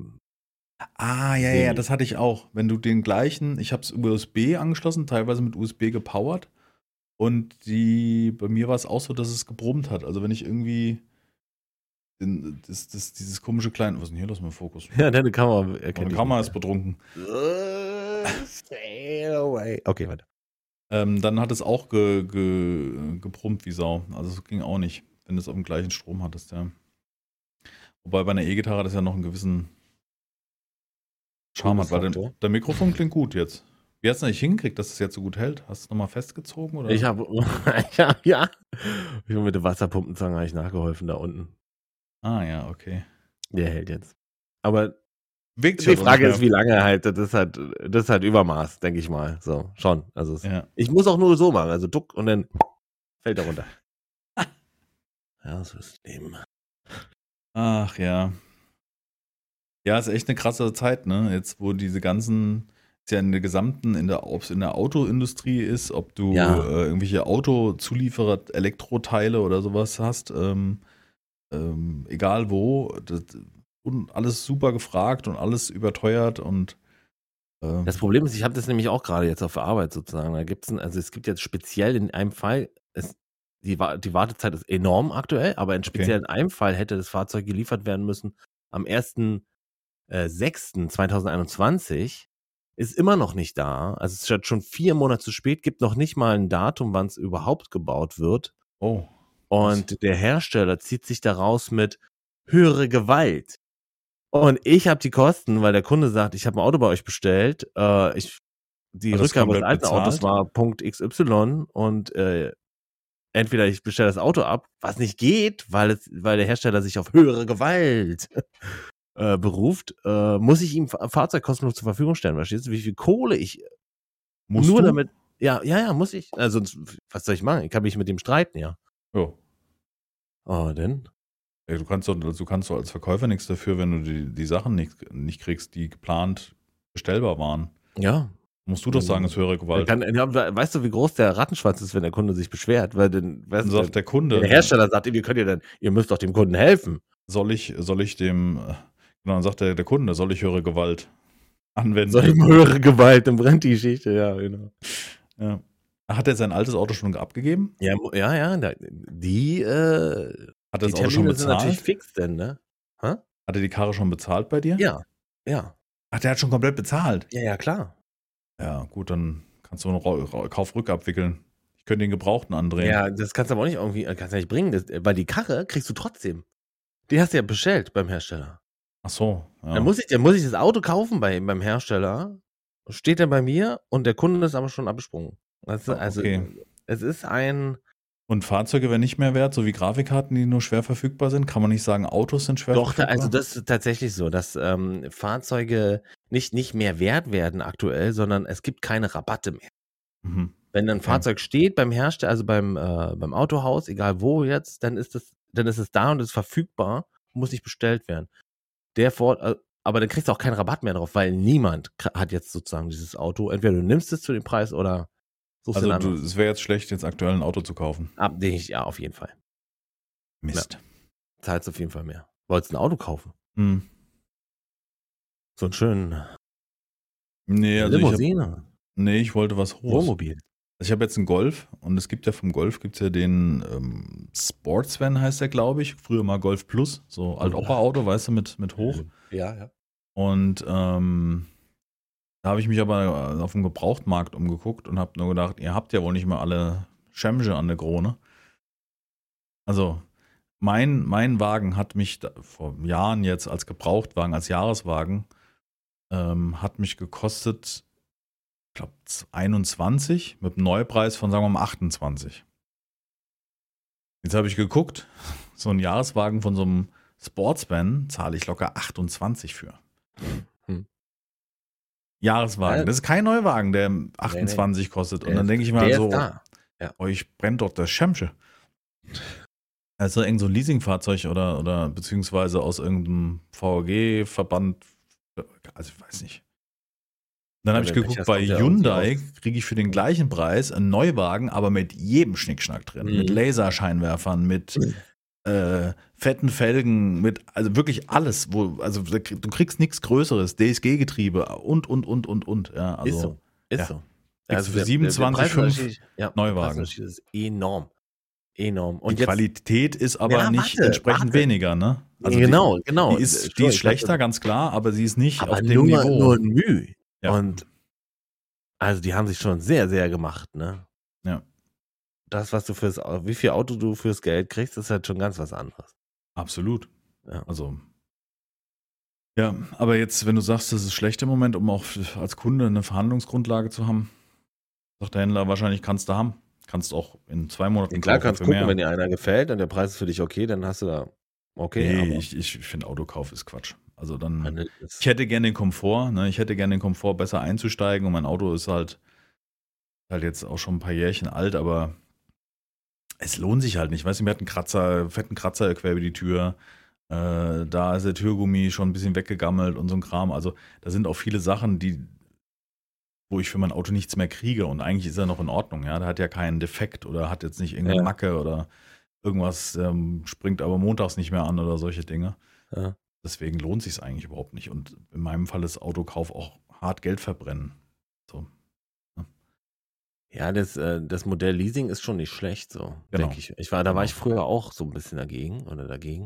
Ja, das hatte ich auch. Wenn du den gleichen, ich habe es über USB angeschlossen, teilweise mit USB gepowert und bei mir war es auch so, dass es gebrummt hat. Also wenn ich irgendwie dieses komische kleine... Was ist denn hier los mit dem Fokus? Ja, deine Kamera erkennt. Meine Kamera ist betrunken. Okay, weiter. Dann hat es auch gebrummt wie Sau. Also es ging auch nicht, wenn du es auf dem gleichen Strom hattest, ja. Wobei bei einer E-Gitarre das ja noch einen gewissen Charme hat, weil der Mikrofon klingt gut jetzt. Wie hast du nicht hingekriegt, dass es jetzt so gut hält? Hast du es nochmal festgezogen? Oder? Ich habe, ja. Ich habe mit der Wasserpumpenzange eigentlich nachgeholfen da unten. Ah ja, okay. Der hält jetzt. Aber die Frage ist, wie lange halt. Das ist halt Übermaß, denke ich mal. So, schon. Also ja. Ich muss auch nur so machen. Also duck und dann fällt er runter. Ja, so ist das Leben. Ach ja. Ja, ist echt eine krasse Zeit, ne? Jetzt, wo diese ganzen, ist ja in der gesamten, ob es in der Autoindustrie ist, ob du irgendwelche Autozulieferer, Elektroteile oder sowas hast, egal wo, das, und alles super gefragt und alles überteuert und das Problem ist, ich habe das nämlich auch gerade jetzt auf der Arbeit sozusagen. Da gibt's es gibt jetzt speziell in einem Fall, die Wartezeit ist enorm aktuell, aber speziell in einem Fall hätte das Fahrzeug geliefert werden müssen am 1.6.2021, ist immer noch nicht da. Also es ist schon 4 Monate zu spät, gibt noch nicht mal ein Datum, wann es überhaupt gebaut wird. Oh. Und der Hersteller zieht sich daraus mit höhere Gewalt. Und ich habe die Kosten, weil der Kunde sagt, ich habe ein Auto bei euch bestellt. Die Rückgabe des alten Autos war Punkt XY und entweder ich bestelle das Auto ab, was nicht geht, weil der Hersteller sich auf höhere Gewalt beruft, muss ich ihm ein Fahrzeug kostenlos zur Verfügung stellen. Verstehst du, wie viel Kohle ich muss nur du? Damit... Ja, muss ich. Also, was soll ich machen? Ich kann mich mit dem streiten, ja. Jo. Oh, denn? Ja, du kannst doch als Verkäufer nichts dafür, wenn du die Sachen nicht kriegst, die geplant bestellbar waren. Ja. Musst du doch sagen, es ist höhere Gewalt. Weißt du, wie groß der Rattenschwanz ist, wenn der Kunde sich beschwert? Weil dann sagt der Kunde. Der Hersteller sagt ihm, ihr müsst doch dem Kunden helfen. Dann sagt der Kunde, soll ich höhere Gewalt anwenden? Soll ich höhere Gewalt, dann brennt die Geschichte, ja, genau. Ja. Hat er sein altes Auto schon abgegeben? Ja. Hat er das Auto schon bezahlt? Die sind natürlich fix, denn, ne? Hä? Hat er die Karre schon bezahlt bei dir? Ja. Ach, der hat schon komplett bezahlt? Ja, klar. Ja, gut, dann kannst du einen Kaufrück abwickeln. Ich könnte den Gebrauchten andrehen. Ja, das kannst du aber auch nicht nicht bringen, weil die Karre kriegst du trotzdem. Die hast du ja bestellt beim Hersteller. Ach so, ja. Dann muss ich das Auto kaufen beim Hersteller. Steht er bei mir und der Kunde ist aber schon abgesprungen. Es ist ein... Und Fahrzeuge werden nicht mehr wert, so wie Grafikkarten, die nur schwer verfügbar sind? Kann man nicht sagen, Autos sind schwer verfügbar? Doch, also das ist tatsächlich so, dass Fahrzeuge nicht mehr wert werden aktuell, sondern es gibt keine Rabatte mehr. Mhm. Wenn ein Fahrzeug steht beim Hersteller, also beim Autohaus, egal wo jetzt, dann ist es da und es ist verfügbar, muss nicht bestellt werden. Aber dann kriegst du auch keinen Rabatt mehr drauf, weil niemand hat jetzt sozusagen dieses Auto. Entweder du nimmst es zu dem Preis oder suchst es anders. Also es wäre jetzt schlecht, jetzt aktuell ein Auto zu kaufen. Ja, auf jeden Fall. Mist. Ja. Zahlst du auf jeden Fall mehr. Wolltest ein Auto kaufen? Mhm. So einen schönen Limousine. Ich wollte was hoch. Wohnmobil. Also ich habe jetzt einen Golf und es gibt ja vom Golf den Sportsvan, heißt der, glaube ich. Früher mal Golf Plus, so Alt-Opa-Auto, weißt du, mit hoch. Ja. Und da habe ich mich aber auf dem Gebrauchtmarkt umgeguckt und habe nur gedacht, ihr habt ja wohl nicht mal alle Schemsche an der Krone. Also mein Wagen hat mich vor Jahren jetzt als Gebrauchtwagen, als Jahreswagen, hat mich gekostet... Ich glaube 21 mit einem Neupreis von, sagen wir mal, 28. Jetzt habe ich geguckt, so ein Jahreswagen von so einem Sportsvan zahle ich locker 28 für. Jahreswagen, das ist kein Neuwagen, der 28 kostet. Und dann denke ich mal so, euch brennt doch das Schemsche. Also irgend so ein Leasingfahrzeug oder beziehungsweise aus irgendeinem VAG-Verband, also ich weiß nicht. Dann habe ich geguckt, bei Hyundai kriege ich für den gleichen Preis einen Neuwagen, aber mit jedem Schnickschnack drin. Mhm. Mit Laserscheinwerfern, mit fetten Felgen, mit also wirklich alles. Du kriegst nichts Größeres, DSG-Getriebe und. Ja, also, ist so. Also für 27,5 Neuwagen. Das ist enorm. Und die Qualität ist aber nicht entsprechend weniger, ne? Also genau. Die ist schlechter, ganz klar, aber sie ist nicht auf dem Niveau. Nur ein Mühe. Ja. Und also die haben sich schon sehr, sehr gemacht, ne? Ja. Das, wie viel Auto du fürs Geld kriegst, ist halt schon ganz was anderes. Absolut. Ja. Also Ja, aber jetzt, wenn du sagst, das ist schlecht im Moment, um auch als Kunde eine Verhandlungsgrundlage zu haben, sagt der Händler, wahrscheinlich kannst du haben. Kannst auch in 2 Monaten kaufen. Klar, kannst gucken, wenn dir einer gefällt und der Preis ist für dich okay, dann hast du da okay. Nee, ich finde, Autokauf ist Quatsch. Also dann, ich hätte gerne den Komfort, ne? Ich hätte gerne den Komfort, besser einzusteigen, und mein Auto ist halt jetzt auch schon ein paar Jährchen alt, aber es lohnt sich halt nicht. Weißt du, mir hat einen fetten Kratzer quer über die Tür. Da ist der Türgummi schon ein bisschen weggegammelt und so ein Kram. Also da sind auch viele Sachen, wo ich für mein Auto nichts mehr kriege, und eigentlich ist er noch in Ordnung. Ja, der hat ja keinen Defekt oder hat jetzt nicht irgendeine Macke oder irgendwas, springt aber montags nicht mehr an oder solche Dinge. Ja. Deswegen lohnt sich es eigentlich überhaupt nicht. Und in meinem Fall ist Autokauf auch hart Geld verbrennen. So. Ja, das Modell Leasing ist schon nicht schlecht, so, genau, denke ich. Da war ich früher auch so ein bisschen dagegen.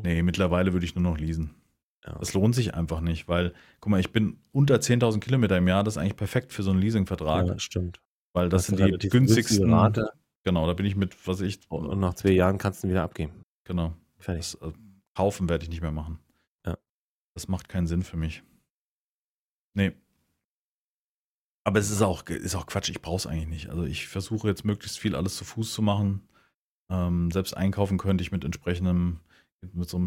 Nee, mittlerweile würde ich nur noch leasen. Ja. Das lohnt sich einfach nicht, weil, guck mal, ich bin unter 10.000 Kilometer im Jahr, das ist eigentlich perfekt für so einen Leasingvertrag. Ja, stimmt. Weil das sind die günstigsten Rate. Genau, da bin ich mit, was ich... Und nach 2 Jahren kannst du ihn wieder abgeben. Genau. Fertig. Das, kaufen werde ich nicht mehr machen. Ja. Das macht keinen Sinn für mich. Nee. Aber es ist auch Quatsch, ich brauche es eigentlich nicht. Also ich versuche jetzt möglichst viel alles zu Fuß zu machen. Selbst einkaufen könnte ich mit so einem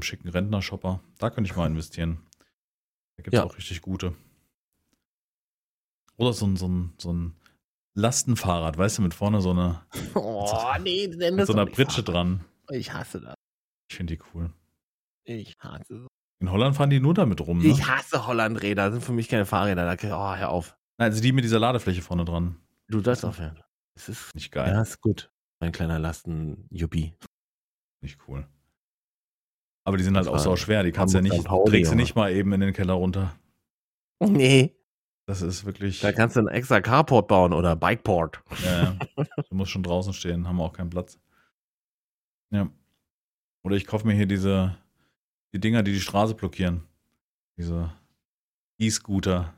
schicken Rentner-Shopper. Da könnte ich mal investieren. Da gibt es auch richtig gute. Oder so ein Lastenfahrrad, weißt du, mit vorne so eine mit so einer Pritsche dran. Ich hasse das. Ich finde die cool. Ich hasse das. In Holland fahren die nur damit rum, ne? Ich hasse Hollandräder, das sind für mich keine Fahrräder. Hör auf. Also die mit dieser Ladefläche vorne dran. Du darfst aufhören. Das ist nicht geil. Ja, ist gut. Mein kleiner Lasten-Juppie. Nicht cool. Aber die sind halt auch so schwer. Die kannst du ja nicht, trägst du nicht mal eben in den Keller runter. Nee. Das ist wirklich... Da kannst du einen extra Carport bauen oder Bikeport. Ja, du musst schon draußen stehen. Haben wir auch keinen Platz. Ja. Oder ich kaufe mir hier die Dinger, die Straße blockieren. Diese E-Scooter.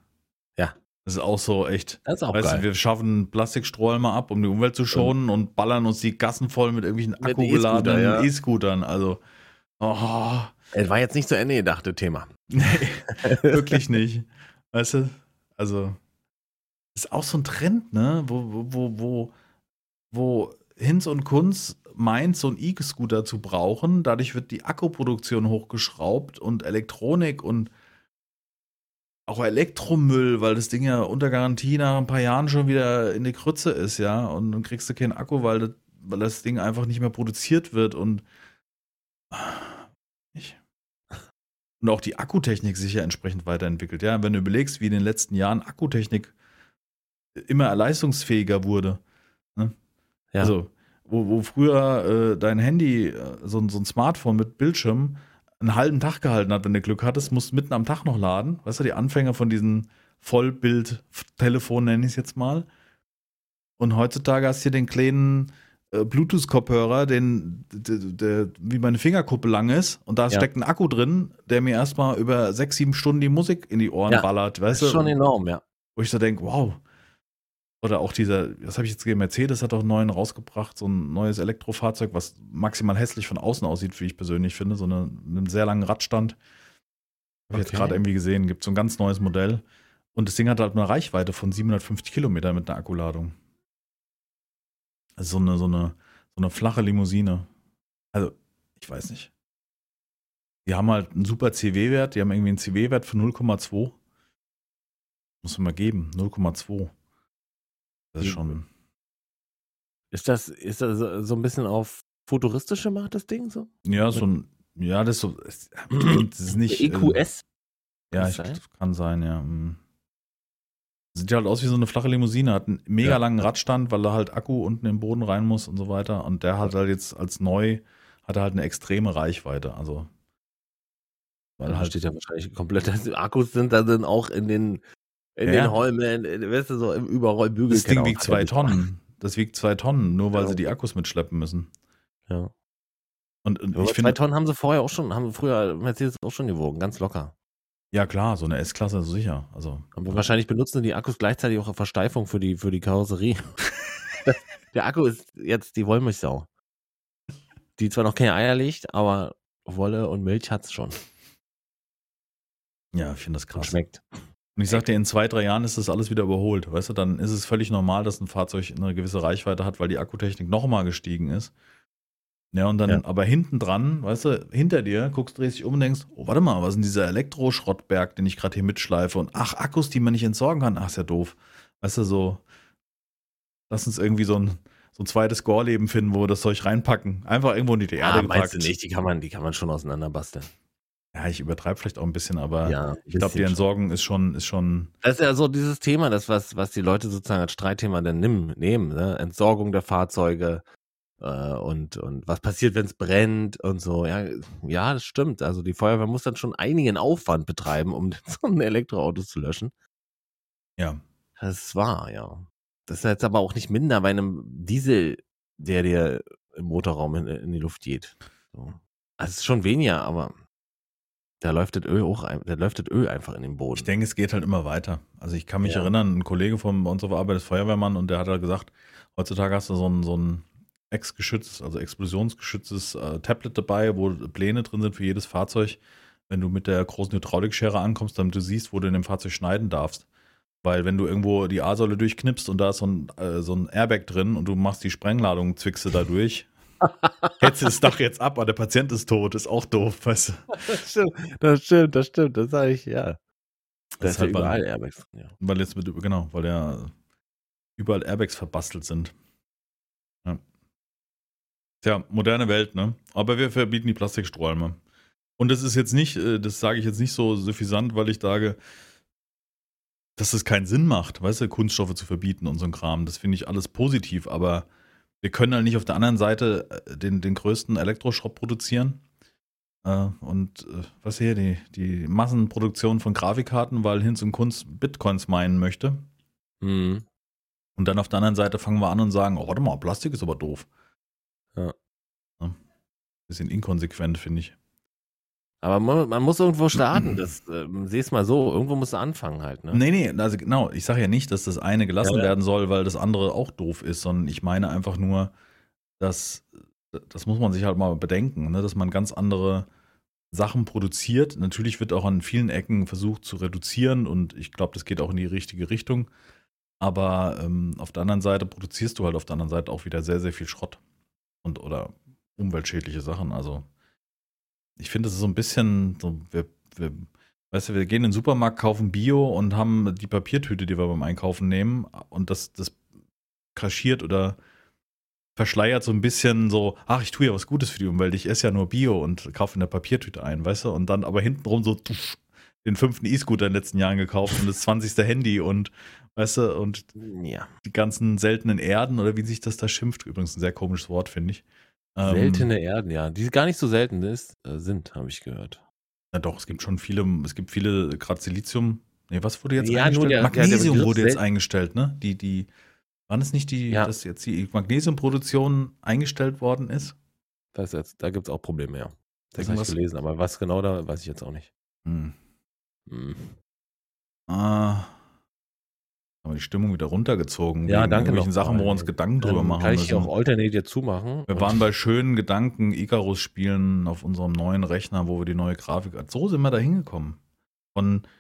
Ja. Das ist auch so echt. Das ist auch geil. Wir schaffen Plastikstroh mal ab, um die Umwelt zu schonen, und ballern uns die Gassen voll mit irgendwelchen akkugeladenen E-Scootern. Also, es war jetzt nicht zu Ende gedacht, das Thema. Nee, wirklich nicht. Weißt du? Also, ist auch so ein Trend, ne? Wo Hinz und Kunz meint, so einen E-Scooter zu brauchen. Dadurch wird die Akkuproduktion hochgeschraubt und Elektronik und auch Elektromüll, weil das Ding ja unter Garantie nach ein paar Jahren schon wieder in die Krütze ist, ja. Und dann kriegst du keinen Akku, weil das Ding einfach nicht mehr produziert wird. Und auch die Akkutechnik sich ja entsprechend weiterentwickelt, ja. Wenn du überlegst, wie in den letzten Jahren Akkutechnik immer leistungsfähiger wurde, ne? Ja. Also, wo früher dein Handy, so ein Smartphone mit Bildschirm, einen halben Tag gehalten hat, wenn du Glück hattest, musst mitten am Tag noch laden. Weißt du, die Anfänger von diesen Vollbild-Telefonen, nenne ich es jetzt mal. Und heutzutage hast du hier den kleinen Bluetooth-Kopfhörer, der wie meine Fingerkuppe lang ist, und da steckt ein Akku drin, der mir erstmal über 6-7 Stunden die Musik in die Ohren ballert. Weißt du? Das ist schon enorm, ja. Wo ich so denke, wow. Oder auch was habe ich jetzt gesehen, Mercedes hat auch einen neuen rausgebracht, so ein neues Elektrofahrzeug, was maximal hässlich von außen aussieht, wie ich persönlich finde, mit einem sehr langen Radstand. Habe ich jetzt gerade irgendwie gesehen, gibt so ein ganz neues Modell. Und das Ding hat halt eine Reichweite von 750 Kilometern mit einer Akkuladung. Also so eine flache Limousine. Also, ich weiß nicht. Die haben halt einen super CW-Wert, die haben irgendwie einen CW-Wert von 0,2. Muss man mal geben, 0,2. Das ist schon. Ist das so ein bisschen auf futuristische Macht, das Ding so? Ja, so ein. Ja, das ist so. Das ist nicht. EQS? Kann sein, ja. Sieht ja halt aus wie so eine flache Limousine, hat einen mega langen Radstand, weil da halt Akku unten im Boden rein muss und so weiter. Und der hat halt jetzt hat er halt eine extreme Reichweite. Also. Weil da steht ja wahrscheinlich komplett, dass die Akkus sind da dann auch in den. In den Holmen, weißt du, so im Überrollbügel. Das Ding wiegt 2 Tonnen. Das wiegt 2 Tonnen, nur weil sie die Akkus mitschleppen müssen. Ja. Und ich finde, 2 Tonnen haben sie früher Mercedes auch schon gewogen, ganz locker. Ja klar, so eine S-Klasse, so sicher. Also, aber wahrscheinlich benutzen die Akkus gleichzeitig auch eine Versteifung für die Karosserie. Der Akku ist jetzt die Wollmilchsau. Die zwar noch keine Eier legt, aber Wolle und Milch hat's schon. Ja, ich finde das krass. Und schmeckt. Und ich sag dir, in 2-3 Jahren ist das alles wieder überholt, weißt du, dann ist es völlig normal, dass ein Fahrzeug eine gewisse Reichweite hat, weil die Akkutechnik nochmal gestiegen ist. Ja, und dann, aber hinten dran, weißt du, hinter dir, guckst, drehst dich um und denkst, oh, warte mal, was ist denn dieser Elektroschrottberg, den ich gerade hier mitschleife? Und ach, Akkus, die man nicht entsorgen kann, ach, ist ja doof. Weißt du, so, lass uns irgendwie so ein zweites Goreleben finden, wo wir das Zeug reinpacken. Einfach irgendwo in die Erde gepackt. Meinst du nicht, die kann man schon auseinanderbasteln. Ja, ich übertreibe vielleicht auch ein bisschen, aber ja, ich glaube, die Entsorgung schon. ist schon... Das ist ja so dieses Thema, das was die Leute sozusagen als Streitthema dann nehmen. Ne? Entsorgung der Fahrzeuge und was passiert, wenn es brennt und so. Ja, das stimmt. Also die Feuerwehr muss dann schon einigen Aufwand betreiben, um so ein Elektroauto zu löschen. Ja. Das war, ja. Das ist jetzt aber auch nicht minder bei einem Diesel, der dir im Motorraum in die Luft geht. So. Also es ist schon weniger, aber... Da läuft das Öl einfach in den Boden. Ich denke, es geht halt immer weiter. Also ich kann mich erinnern, ein Kollege von uns auf der Arbeit ist Feuerwehrmann und der hat halt gesagt, heutzutage hast du so ein Ex-geschütztes, also explosionsgeschütztes Tablet dabei, wo Pläne drin sind für jedes Fahrzeug. Wenn du mit der großen Hydraulikschere ankommst, damit du siehst, wo du in dem Fahrzeug schneiden darfst. Weil wenn du irgendwo die A-Säule durchknippst und da ist so ein Airbag drin und du machst die Sprengladung, zwickst du da durch. Hättest das Dach jetzt ab, aber der Patient ist tot, ist auch doof, weißt du. Das stimmt, das sage ich, ja. Das ist halt überall Airbags drin, ja. Weil überall Airbags verbastelt sind. Ja. Tja, moderne Welt, ne? Aber wir verbieten die Plastikstrohhalme. Und das ist jetzt nicht, das sage ich jetzt nicht so suffisant, weil ich sage, dass es keinen Sinn macht, weißt du, Kunststoffe zu verbieten und so ein Kram. Das finde ich alles positiv, aber wir können halt nicht auf der anderen Seite den größten Elektroschrott produzieren die Massenproduktion von Grafikkarten, weil Hinz und Kunst Bitcoins meinen möchte. Mhm. Und dann auf der anderen Seite fangen wir an und sagen, oh, warte mal, Plastik ist aber doof. Ja. Ja. Bisschen inkonsequent, finde ich. Aber man muss irgendwo starten, das sehe es mal so, irgendwo musst du anfangen halt. Ne? Nee, also genau, ich sage ja nicht, dass das eine gelassen werden soll, weil das andere auch doof ist, sondern ich meine einfach nur, dass, das muss man sich halt mal bedenken, ne? Dass man ganz andere Sachen produziert. Natürlich wird auch an vielen Ecken versucht zu reduzieren und ich glaube, das geht auch in die richtige Richtung, aber auf der anderen Seite produzierst du halt auf der anderen Seite auch wieder sehr, sehr viel Schrott und oder umweltschädliche Sachen, also ich finde, das ist so ein bisschen, so, wir gehen in den Supermarkt, kaufen Bio und haben die Papiertüte, die wir beim Einkaufen nehmen und das kaschiert oder verschleiert so ein bisschen so, ach, ich tue ja was Gutes für die Umwelt, ich esse ja nur Bio und kaufe in der Papiertüte ein, weißt du, und dann aber hintenrum so den 5. E-Scooter in den letzten Jahren gekauft und das 20. Handy und, weißt du, und die ganzen seltenen Erden oder wie sich das da schimpft, übrigens ein sehr komisches Wort, finde ich. Seltene Erden, ja, die gar nicht so selten sind, habe ich gehört. Na doch, es gibt viele, gerade Silizium, was wurde jetzt eingestellt? Magnesium wurde jetzt eingestellt, ne? Die waren es nicht dass jetzt die Magnesiumproduktion eingestellt worden ist? Da gibt es auch Probleme, ja. Das habe ich gelesen, aber was genau da, weiß ich jetzt auch nicht. Haben wir die Stimmung wieder runtergezogen. Ja, danke noch. Sachen, wo wir uns Gedanken drüber machen müssen. Kann ich auch alternativ zumachen. Wir waren bei schönen Gedanken, Icarus spielen auf unserem neuen Rechner, wo wir die neue Grafik... So sind wir da hingekommen.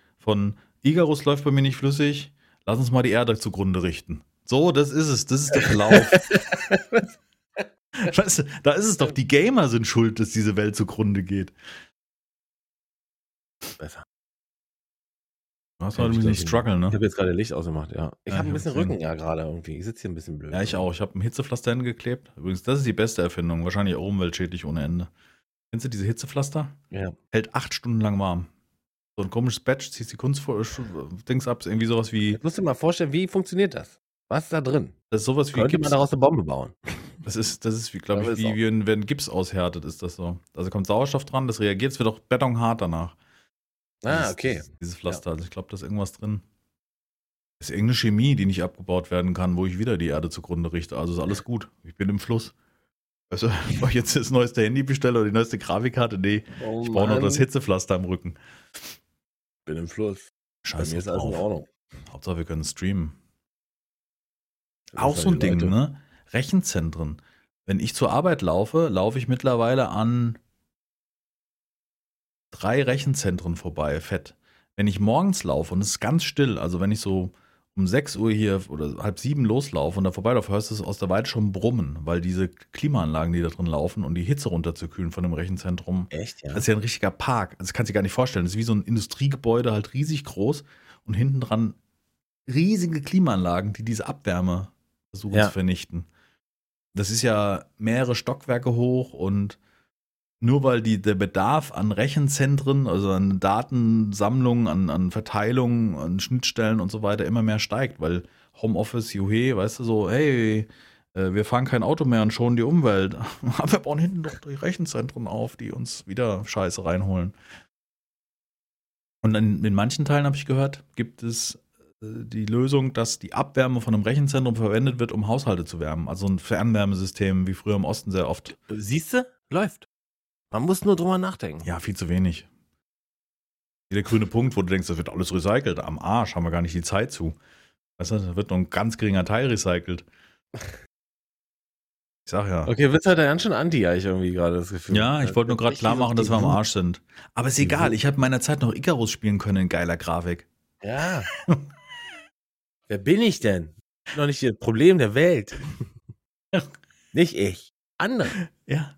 Von Icarus läuft bei mir nicht flüssig, lass uns mal die Erde zugrunde richten. So, das ist es. Das ist der Verlauf. Weißt du, da ist es doch. Die Gamer sind schuld, dass diese Welt zugrunde geht. Besser. Du hast heute ein bisschen Struggle, ne? Ich habe jetzt gerade Licht ausgemacht, ja. Ich habe ein bisschen Rücken, ja, gerade irgendwie. Ich sitze hier ein bisschen blöd. Ja, ich auch. Ich habe ein Hitzepflaster hingeklebt. Übrigens, das ist die beste Erfindung. Wahrscheinlich auch umweltschädlich ohne Ende. Kennst du diese Hitzepflaster? Ja. Hält 8 Stunden lang warm. So ein komisches Batch, ziehst die Kunst vor, Dings ab, irgendwie sowas wie... Ich muss dir mal vorstellen, wie funktioniert das? Was ist da drin? Das ist sowas wie... Könnte man daraus eine Bombe bauen? Das ist wie, glaube ich, wenn Gips aushärtet, ist das so. Also kommt Sauerstoff dran, das reagiert, es wird auch betonhart danach. Okay. Dieses Pflaster. Ja. Also ich glaube, da ist irgendwas drin. Das ist irgendeine Chemie, die nicht abgebaut werden kann, wo ich wieder die Erde zugrunde richte. Also ist alles gut. Ich bin im Fluss. Weißt du, ich brauche jetzt das neueste Handy bestellen oder die neueste Grafikkarte. Nee, ich baue noch das Hitzepflaster im Rücken. Bin im Fluss. Scheiße, mir ist alles in Ordnung. Hauptsache, wir können streamen. Auch so ein Ding, ne? Rechenzentren. Wenn ich zur Arbeit laufe ich mittlerweile an 3 Rechenzentren vorbei, fett. wenn ich morgens laufe und es ist ganz still, also wenn ich so um 6 Uhr hier oder halb 7 loslaufe und da vorbeilaufe, hörst du es aus der Weite schon brummen, weil diese Klimaanlagen, die da drin laufen und die Hitze runterzukühlen von dem Rechenzentrum. Echt, ja? Das ist ja ein richtiger Park. Das kannst du dir gar nicht vorstellen. Das ist wie so ein Industriegebäude, halt riesig groß und hinten dran riesige Klimaanlagen, die diese Abwärme versuchen zu vernichten. Das ist ja mehrere Stockwerke hoch und nur weil der Bedarf an Rechenzentren, also an Datensammlungen, an Verteilungen, an Schnittstellen und so weiter immer mehr steigt, weil Homeoffice, juhe, weißt du, so, hey, wir fahren kein Auto mehr und schonen die Umwelt. Aber wir bauen hinten doch die Rechenzentren auf, die uns wieder Scheiße reinholen. Und in manchen Teilen, habe ich gehört, gibt es die Lösung, dass die Abwärme von einem Rechenzentrum verwendet wird, um Haushalte zu wärmen. Also ein Fernwärmesystem, wie früher im Osten sehr oft. Siehst du? Läuft. Man muss nur drüber nachdenken. Ja, viel zu wenig. Der grüne Punkt, wo du denkst, das wird alles recycelt. Am Arsch haben wir gar nicht die Zeit zu. Weißt du, da wird nur ein ganz geringer Teil recycelt. Ich sag ja. Okay, Witz hat er ganz schön anti, eigentlich irgendwie gerade das Gefühl. Ja, ich wollte nur gerade klar machen, dass wir am Arsch sind. Aber ist egal, ich habe meiner Zeit noch Icarus spielen können in geiler Grafik. Ja. Wer bin ich denn? Ich bin doch nicht das Problem der Welt. Nicht ich. Andere. Ja.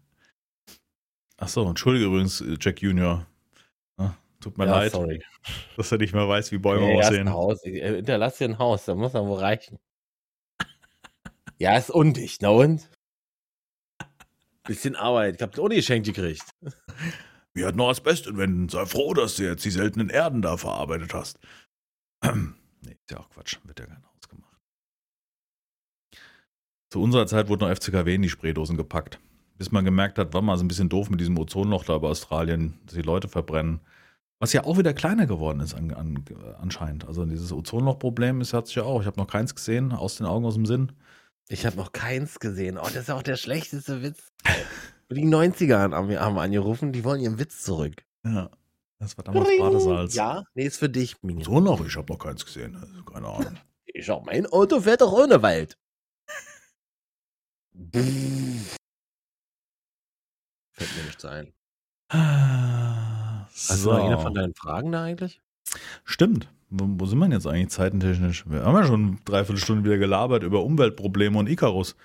Achso, entschuldige übrigens, Jack Junior. Tut mir leid, sorry, dass er nicht mehr weiß, wie Bäume aussehen. Hinterlass dir ein Haus, da muss er wohl reichen. Ja, ist undicht, na und? Bisschen Arbeit, ich hab die Uni geschenkt gekriegt. Wir hatten noch Asbest in Wänden. Sei froh, dass du jetzt die seltenen Erden da verarbeitet hast. Nee, ist ja auch Quatsch, wird ja kein Haus gemacht. Zu unserer Zeit wurden noch FCKW in die Spraydosen gepackt. Bis man gemerkt hat, war mal so ein bisschen doof mit diesem Ozonloch da bei Australien, dass die Leute verbrennen. Was ja auch wieder kleiner geworden ist anscheinend. Also dieses Ozonloch-Problem hat sich ja auch. Ich habe noch keins gesehen, aus den Augen, aus dem Sinn. Ich habe noch keins gesehen. Oh, das ist auch der schlechteste Witz. Die 90er haben angerufen, die wollen ihren Witz zurück. Ja, das war damals Badesalz. Ja, nee, ist für dich, Mini. So noch, ich habe noch keins gesehen, also keine Ahnung. Ich auch, mein Auto fährt doch ohne Wald. Fällt mir nichts ein. Also eine von deinen Fragen da eigentlich? Stimmt. Wo sind wir denn jetzt eigentlich zeitentechnisch? Wir haben ja schon 3/4 Stunde wieder gelabert über Umweltprobleme und Icarus.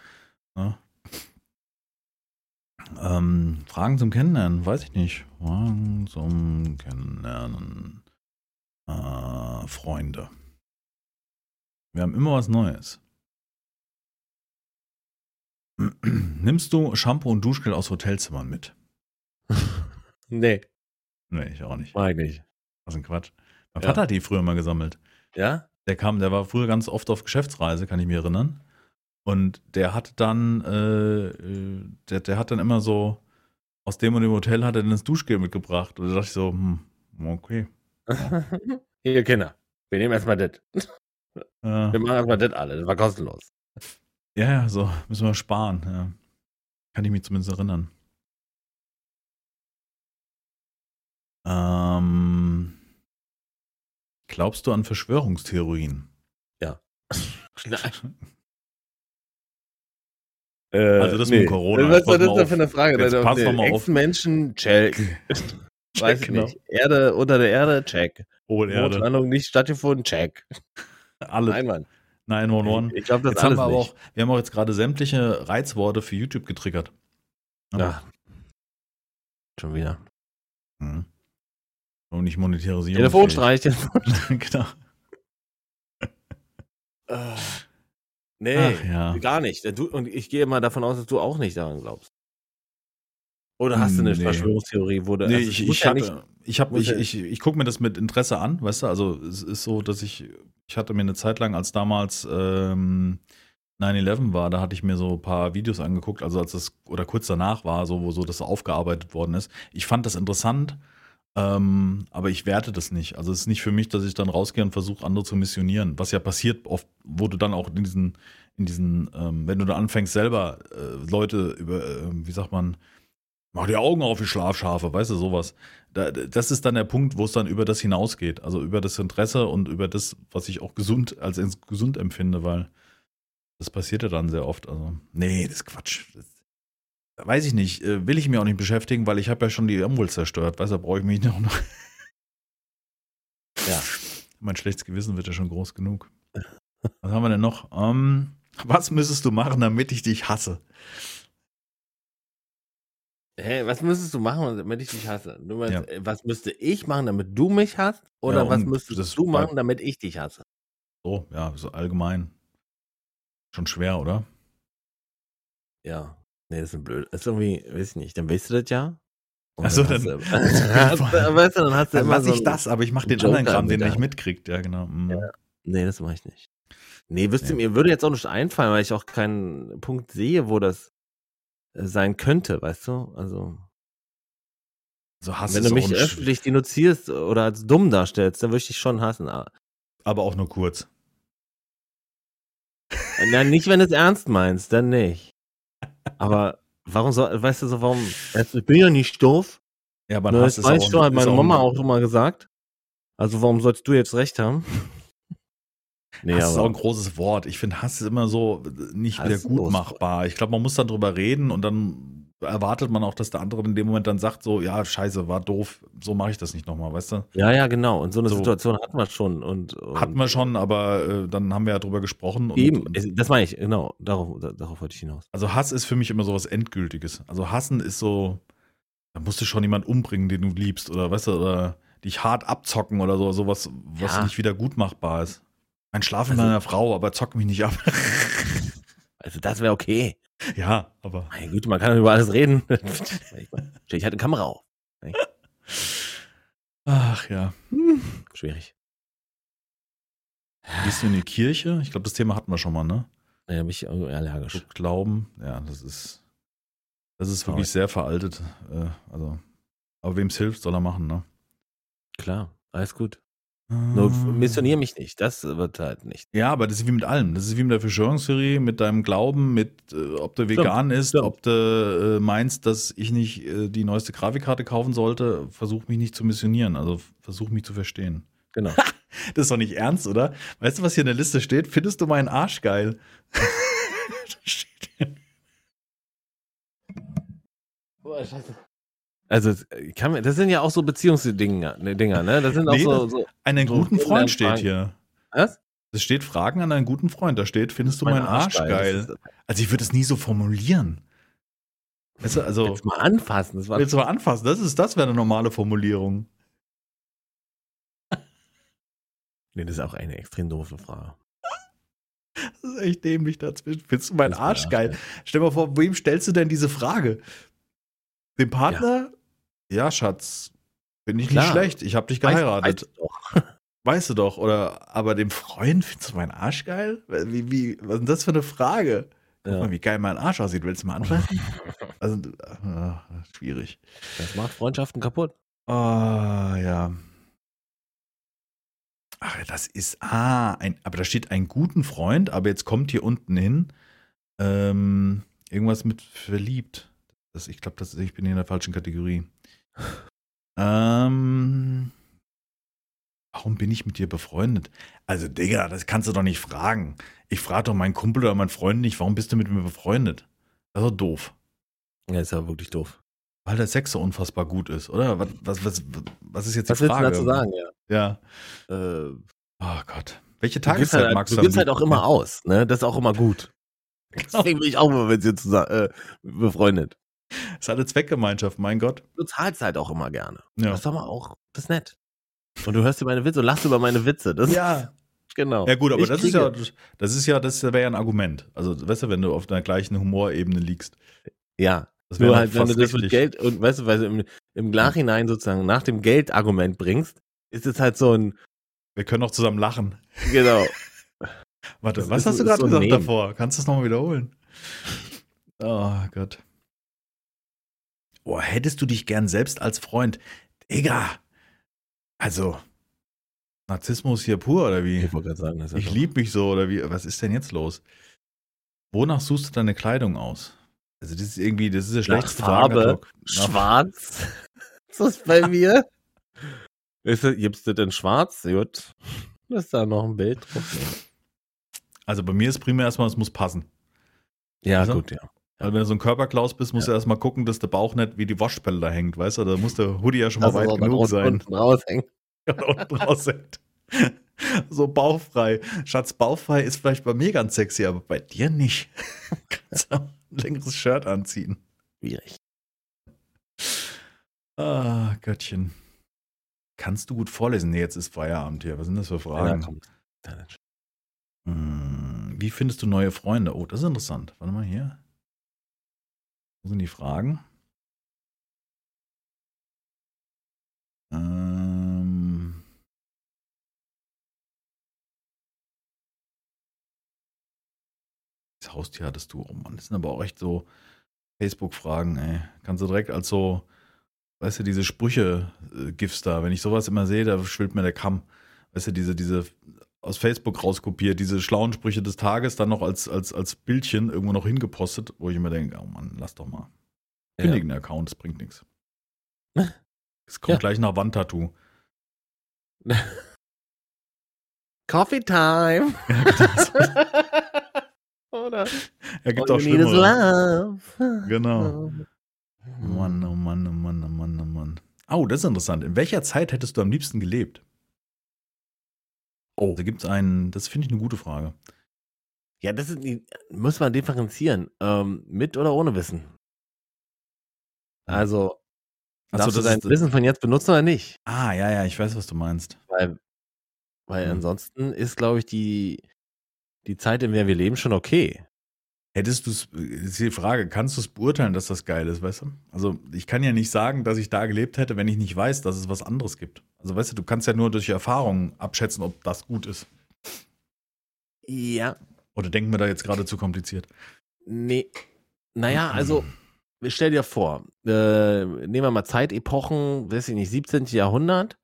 Ja. Fragen zum Kennenlernen, weiß ich nicht. Fragen zum Kennenlernen. Freunde. Wir haben immer was Neues. Nimmst du Shampoo und Duschgel aus Hotelzimmern mit? Nee. Nee, ich auch nicht. Mach ich nicht. Was ein Quatsch. Mein Vater hat die früher mal gesammelt. Ja? Der war früher ganz oft auf Geschäftsreise, kann ich mich erinnern. Und der hat dann immer so, aus dem und dem Hotel hat er dann das Duschgel mitgebracht. Und da dachte ich so, okay. Ja. Hier, Kinder, wir nehmen erstmal das. Ja. Wir machen erstmal das alle, das war kostenlos. Ja, so, müssen wir sparen. Ja. Kann ich mich zumindest erinnern. Glaubst du an Verschwörungstheorien? Ja. Nein. Also das mit Corona. Was war das denn für eine Frage? Jetzt pass doch mal auf. Menschen, check. Weiß ich nicht. Erde, unter der Erde, check. Mondlandung nicht stattgefunden, check. Alle. Einwand. 911. Ich glaube, das alles nicht. Wir haben auch jetzt gerade sämtliche Reizworte für YouTube getriggert. Ja. Schon wieder. Hm. Und nicht Monetarisierung. Telefonstreich. Genau. Nee, gar nicht. Und ich gehe mal davon aus, dass du auch nicht daran glaubst. Oder hast du eine Verschwörungstheorie? Wo nee, ich gucke mir das mit Interesse an, weißt du? Also es ist so, dass ich hatte mir eine Zeit lang, als damals 9/11 war, da hatte ich mir so ein paar Videos angeguckt, also als das, oder kurz danach war, so, wo so das aufgearbeitet worden ist. Ich fand das interessant, aber ich werte das nicht. Also es ist nicht für mich, dass ich dann rausgehe und versuche, andere zu missionieren. Was ja passiert, oft, wo du dann auch in diesen wenn du da anfängst, selber Leute über, wie sagt man, mach die Augen auf, die Schlafschafe, weißt du, sowas. Das ist dann der Punkt, wo es dann über das hinausgeht. Also über das Interesse und über das, was ich auch gesund, als gesund empfinde, weil das passiert ja dann sehr oft. Also, nee, das ist Quatsch. Das weiß ich nicht. Will ich mich auch nicht beschäftigen, weil ich habe ja schon die Umwelt zerstört. Weißt du, da brauche ich mich noch. Ja. Mein schlechtes Gewissen wird ja schon groß genug. Was haben wir denn noch? Was müsstest du machen, damit ich dich hasse? Hey, was müsstest du machen, damit ich dich hasse? Du meinst, ja. Was müsste ich machen, damit du mich hasst? Oder ja, was müsstest du machen, damit ich dich hasse? So, ja, so allgemein. Schon schwer, oder? Ja. Nee, das ist ein blöd. Das ist irgendwie, weiß ich nicht, dann weißt du das ja. Achso, dann hast du immer so. Dann lass ich das, aber ich mach den anderen Kram, den er nicht mitkriegt. Ja, genau. Mhm. Ja. Nee, das mach ich nicht. Nee, mir würde jetzt auch nicht einfallen, weil ich auch keinen Punkt sehe, wo das sein könnte, weißt du? Also wenn du mich öffentlich denunzierst oder als dumm darstellst, dann würde ich dich schon hassen. Aber auch nur kurz. Nein, nicht, wenn du es ernst meinst, dann nicht. Aber warum soll, warum? Ich bin ja nicht doof. Ja, aber das weißt du, hat meine Mama auch schon mal gesagt. Also warum sollst du jetzt recht haben? Nee, Hass ist auch ein großes Wort. Ich finde, Hass ist immer so nicht wieder gut machbar. Ich glaube, man muss dann drüber reden und dann erwartet man auch, dass der andere in dem Moment dann sagt, so, ja, scheiße, war doof, so mache ich das nicht nochmal, weißt du? Ja, ja, genau. Und so eine Situation hatten wir schon. Hatten wir schon, aber dann haben wir ja drüber gesprochen. Eben, das meine ich, genau. Darauf wollte ich hinaus. Also Hass ist für mich immer sowas Endgültiges. Also Hassen ist so, da musst du schon jemanden umbringen, den du liebst oder, weißt du, oder dich hart abzocken oder so, sowas, was nicht wieder gut machbar ist. Ein Schlaf mit meiner Frau, aber zock mich nicht ab. Also das wäre okay. Ja, aber... Meine Güte, man kann über alles reden. Ich hatte eine Kamera auf. Ach ja. Schwierig. Gehst du in die Kirche? Ich glaube, das Thema hatten wir schon mal, ne? Ja, bin ich allergisch. So Glauben, ja, das ist wirklich sehr veraltet. Also, aber wem es hilft, soll er machen, ne? Klar, alles gut. Nur missionier mich nicht, das wird halt nicht. Ja, aber das ist wie mit allem. Das ist wie mit der Verschwörungstheorie, mit deinem Glauben, mit ob du vegan ist, ob du meinst, dass ich nicht die neueste Grafikkarte kaufen sollte. Versuch mich nicht zu missionieren, also versuch mich zu verstehen. Genau. Das ist doch nicht ernst, oder? Weißt du, was hier in der Liste steht? Findest du meinen Arsch geil? Boah, scheiße. Also, das sind ja auch so Beziehungsdinger, ne? Das sind auch so. An einen guten Freund steht hier. Was? Das steht Fragen an einen guten Freund. Da steht, findest du meinen Arsch geil? Also, ich würde es nie so formulieren. Weißt du, also. Willst du mal anfassen? Das wäre eine normale Formulierung. Nee, das ist auch eine extrem doofe Frage. Das ist echt dämlich dazwischen. Findest du meinen Arsch geil? Stell dir mal vor, wem stellst du denn diese Frage? Dem Partner? Ja, Schatz, bin ich nicht schlecht. Ich hab dich geheiratet. Weißt du doch. Oder, aber dem Freund, findest du meinen Arsch geil? Was ist das für eine Frage? Ja. Guck mal, wie geil mein Arsch aussieht. Willst du mal anfassen? Also, schwierig. Das macht Freundschaften kaputt. Ah, ja. Ach, das ist, aber da steht einen guten Freund, aber jetzt kommt hier unten hin irgendwas mit verliebt. Ich glaube, ich bin hier in der falschen Kategorie. Warum bin ich mit dir befreundet? Also, Digga, das kannst du doch nicht fragen. Ich frage doch meinen Kumpel oder meinen Freund nicht, warum bist du mit mir befreundet? Das ist doch doof. Ja, ist ja wirklich doof. Weil der Sex so unfassbar gut ist, oder? Was ist jetzt die Frage? Was willst du dazu sagen, ja? Ja. Oh Gott. Welche Tageszeit magst du? Du gibst halt auch immer aus, ne? Das ist auch immer gut. Deswegen bin ich auch immer mit dir zusammen befreundet. Das ist eine Zweckgemeinschaft, mein Gott. Du zahlst halt auch immer gerne. Ja. Das ist doch mal auch, das ist nett. Und du hörst über meine Witze und lachst über meine Witze. Das ja. Genau. Ja gut, aber das wäre ja ein Argument. Also, weißt du, wenn du auf der gleichen Humorebene liegst. Ja. Das wäre halt, wenn du das mit Geld und, weißt du, weil du im Nachhinein sozusagen nach dem Geldargument bringst, ist es halt so ein... Wir können auch zusammen lachen. Genau. Warte, das hast du gerade gesagt davor? Kannst du das nochmal wiederholen? Oh Gott. Boah, hättest du dich gern selbst als Freund? Digga! Also, Narzissmus hier pur, oder wie? Ich wollte gerade sagen, das ist ich liebe mich so, oder wie? Was ist denn jetzt los? Wonach suchst du deine Kleidung aus? Also, das ist irgendwie, das ist eine schlechte Frage. Schwarz? Ist das bei mir? Gibst du denn schwarz? Gut. Lass da noch ein Bild drauf. Also, bei mir ist primär erstmal, es muss passen. Ja, also? Gut, ja. Also wenn du so ein Körperklaus bist, musst du erstmal gucken, dass der Bauch nicht wie die Waschbälle da hängt, weißt du? Da muss der Hoodie ja schon mal weit genug sein. Raushängen. oder unten raus sind. So bauchfrei. Schatz, bauchfrei ist vielleicht bei mir ganz sexy, aber bei dir nicht. Kannst auch ein längeres Shirt anziehen. Schwierig. Ah, Göttchen. Kannst du gut vorlesen? Nee, jetzt ist Feierabend hier. Was sind das für Fragen? Wie findest du neue Freunde? Oh, das ist interessant. Warte mal hier. Wo sind die Fragen? Das Haustier hattest du. Oh Mann, das sind aber auch echt so Facebook-Fragen, ey. Kannst du direkt als so, weißt du, diese Sprüche-GIFs da, wenn ich sowas immer sehe, da schwillt mir der Kamm. Weißt du, diese aus Facebook rauskopiert, diese schlauen Sprüche des Tages dann noch als Bildchen irgendwo noch hingepostet, wo ich immer denke, oh Mann, lass doch mal. Kündigen den Account, das bringt nichts. Es kommt gleich nach Wandtattoo. Coffee Time! Ja, oder? Er gibt auch Schlimmere. Genau. Mann, oh Mann, oh Mann, oh Mann, oh Mann. Oh, das ist interessant. In welcher Zeit hättest du am liebsten gelebt? Oh. Da gibt es einen, das finde ich eine gute Frage. Ja, das ist, muss man differenzieren. Mit oder ohne Wissen? Also, darfst du dein Wissen von jetzt benutzen oder nicht? Ah, ja, ich weiß, was du meinst. Weil ansonsten ist, glaube ich, die Zeit, in der wir leben, schon okay. Hättest du es, ist die Frage, kannst du es beurteilen, dass das geil ist, weißt du? Also ich kann ja nicht sagen, dass ich da gelebt hätte, wenn ich nicht weiß, dass es was anderes gibt. Also weißt du, du kannst ja nur durch Erfahrungen abschätzen, ob das gut ist. Ja. Oder denken wir da jetzt gerade zu kompliziert? Nee. Naja, also stell dir vor, nehmen wir mal Zeitepochen, weiß ich nicht, 17. Jahrhundert.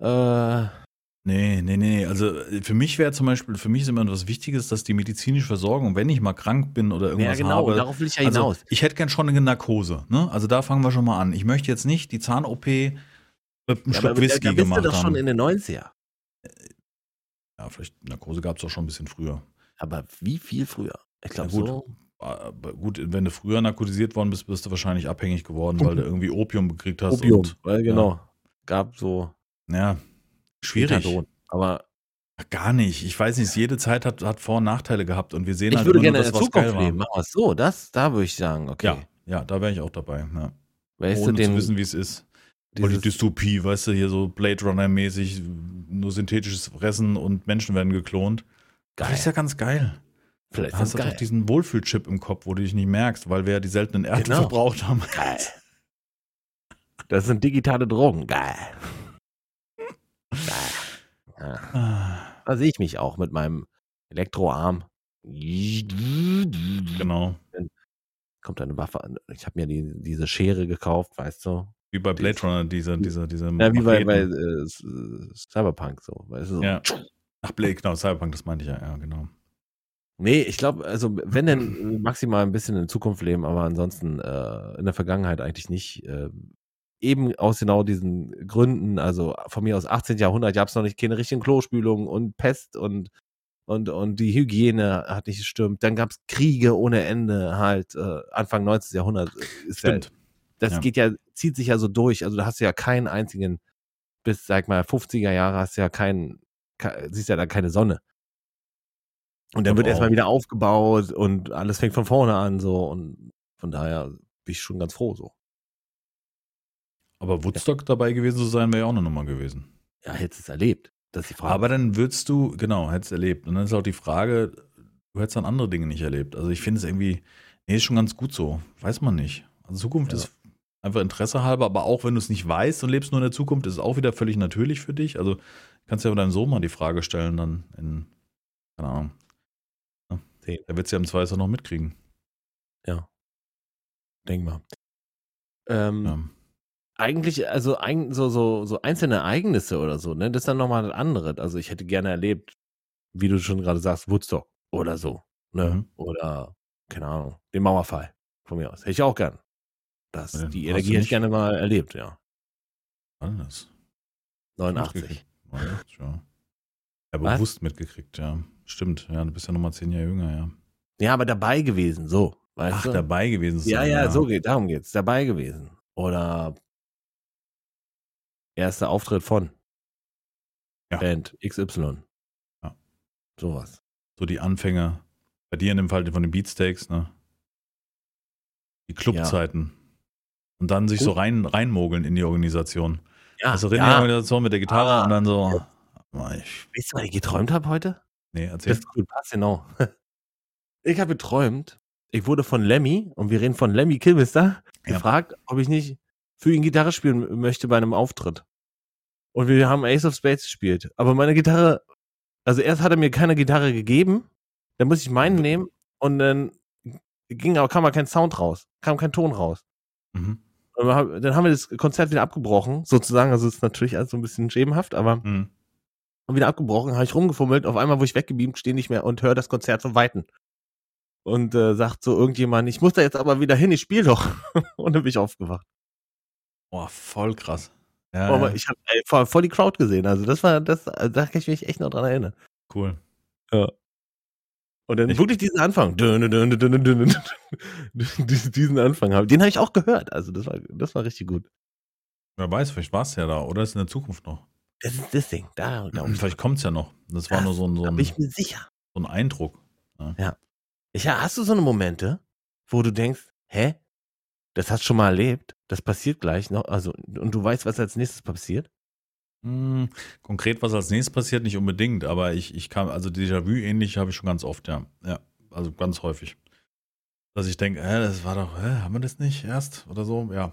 Nee. Also für mich wäre zum Beispiel, für mich ist immer etwas Wichtiges, dass die medizinische Versorgung, wenn ich mal krank bin oder irgendwas habe. Ja, genau, darauf will ich ja hinaus. Also, ich hätte gern schon eine Narkose, ne? Also da fangen wir schon mal an. Ich möchte jetzt nicht die Zahn-OP mit einem Schluck Whisky gemacht haben. Da bist du doch schon in den 90er. Ja, vielleicht Narkose gab es auch schon ein bisschen früher. Aber wie viel früher? Ich glaube so. Gut, wenn du früher narkotisiert worden bist, bist du wahrscheinlich abhängig geworden, weil du irgendwie Opium gekriegt hast. Opium, weil genau. Ja. Gab so. Ja. Schwierig, aber gar nicht. Ich weiß nicht, jede Zeit hat Vor- und Nachteile gehabt und wir sehen ich halt würde immer gerne nur, dass in der Zukunft leben. Ach so, da würde ich sagen, okay. Ja, da wäre ich auch dabei. Ja. Weißt ohne du zu wissen, wie es ist. Oder die Dystopie, weißt du, hier so Blade Runner-mäßig, nur synthetisches Fressen und Menschen werden geklont. Geil. Das ist ja ganz geil. Vielleicht da hast du doch diesen Wohlfühlchip im Kopf, wo du dich nicht merkst, weil wir ja die seltenen Erden verbraucht haben. Geil. Das sind digitale Drogen. Geil. Ja. Da sehe ich mich auch mit meinem Elektroarm. Genau. Dann kommt eine Waffe an. Ich habe mir diese Schere gekauft, weißt du? Wie bei Blade Runner, diese ja, wie bei Cyberpunk, so. Weißt du, so. Ja. Ach, Blade, genau, Cyberpunk, das meinte ich ja, genau. Nee, ich glaube, also wenn denn maximal ein bisschen in Zukunft leben, aber ansonsten in der Vergangenheit eigentlich nicht. Eben aus genau diesen Gründen, also von mir aus 18. Jahrhundert gab es noch nicht keine richtigen Klospülungen und Pest und die Hygiene hat nicht gestimmt. Dann gab es Kriege ohne Ende halt Anfang 19. Jahrhundert. Ist stimmt. Ja, das zieht sich ja so durch. Also da hast du ja keinen einzigen, bis sag mal 50er Jahre hast du ja siehst ja da keine Sonne. Und dann wird erstmal wieder aufgebaut und alles fängt von vorne an so und von daher bin ich schon ganz froh so. Aber Woodstock dabei gewesen zu sein, wäre ja auch eine Nummer gewesen. Ja, hättest es erlebt. Das ist die Frage. Aber dann würdest du, hättest erlebt. Und dann ist auch die Frage, du hättest dann andere Dinge nicht erlebt. Also ich finde es irgendwie, ist schon ganz gut so. Weiß man nicht. Also Zukunft ist einfach Interesse halber, aber auch wenn du es nicht weißt und lebst nur in der Zukunft, ist es auch wieder völlig natürlich für dich. Also kannst ja deinem Sohn mal die Frage stellen dann in, keine Ahnung. Ja. Der wird es ja im Zweifel noch mitkriegen. Ja. Denk mal. Eigentlich, also so einzelne Ereignisse oder so, ne? Das ist dann nochmal das andere. Also ich hätte gerne erlebt, wie du schon gerade sagst, Woodstock oder so, ne? Oder, keine Ahnung, den Mauerfall von mir aus. Hätte ich auch gern. Die Energie hätte ich gerne mal erlebt, ja. Alles. 89. Ja, bewusst mitgekriegt, ja. Stimmt, ja, du bist ja nochmal 10 Jahre jünger, ja. Ja, aber dabei gewesen, so. Weißt du? Dabei gewesen. So, ja, so geht, darum geht's. Dabei gewesen. Oder erster Auftritt von. ja. Band XY. Ja. Sowas. So die Anfänge. Bei dir in dem Fall von den Beatsteaks, ne? Die Clubzeiten. Ja. Und dann sich so reinmogeln in die Organisation. Ja. Also in die Organisation mit der Gitarre und dann so. Weißt du, was ich geträumt habe heute? Nee, erzähl. Das ist gut, passt genau. Ich habe geträumt, ich wurde von Lemmy, und wir reden von Lemmy Kilmister, gefragt, ob ich nicht für ihn Gitarre spielen möchte bei einem Auftritt. Und wir haben Ace of Spades gespielt. Aber meine Gitarre, also erst hat er mir keine Gitarre gegeben, dann musste ich meinen nehmen und dann kam aber kein Sound raus, kam kein Ton raus. Mhm. Dann haben wir das Konzert wieder abgebrochen, sozusagen, also es ist natürlich alles so ein bisschen schemenhaft, aber und wieder abgebrochen, habe ich rumgefummelt, auf einmal, wo ich weggebeamt, stehe nicht mehr und höre das Konzert von Weitem. Und sagt so irgendjemand, ich muss da jetzt aber wieder hin, ich spiele doch. Und dann bin ich aufgewacht. Boah, voll krass. Ja, aber ich habe voll die Crowd gesehen, also das war, da kann ich mich echt noch dran erinnern. Cool. Ja. Und dann wirklich diesen Anfang. Diesen Anfang. Den habe ich auch gehört. Also das war richtig gut. Wer weiß, vielleicht war es ja da. Oder ist in der Zukunft noch. Das ist das Ding. Vielleicht kommt es ja noch. Das war nur so ein bin ich mir sicher. So ein Eindruck. Ja. Hast du so eine Momente, wo du denkst, hä? Das hast du schon mal erlebt. Das passiert gleich noch. Also, und du weißt, was als nächstes passiert? Konkret, was als nächstes passiert, nicht unbedingt, aber ich kann, also Déjà-vu ähnlich habe ich schon ganz oft, ja, also ganz häufig, dass ich denke, das war doch, haben wir das nicht erst oder so, ja.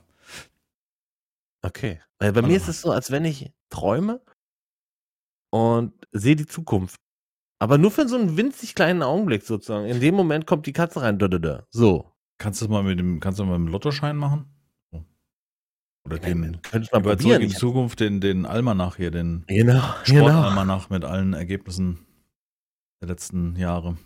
Okay, weil bei mir ist es so, als wenn ich träume und sehe die Zukunft, aber nur für so einen winzig kleinen Augenblick sozusagen, in dem Moment kommt die Katze rein, so. Kannst du das mal mit dem Lottoschein machen? Oder den, könnte ich mal probieren. In Zukunft den Almanach hier, den Sportalmanach mit allen Ergebnissen der letzten Jahre.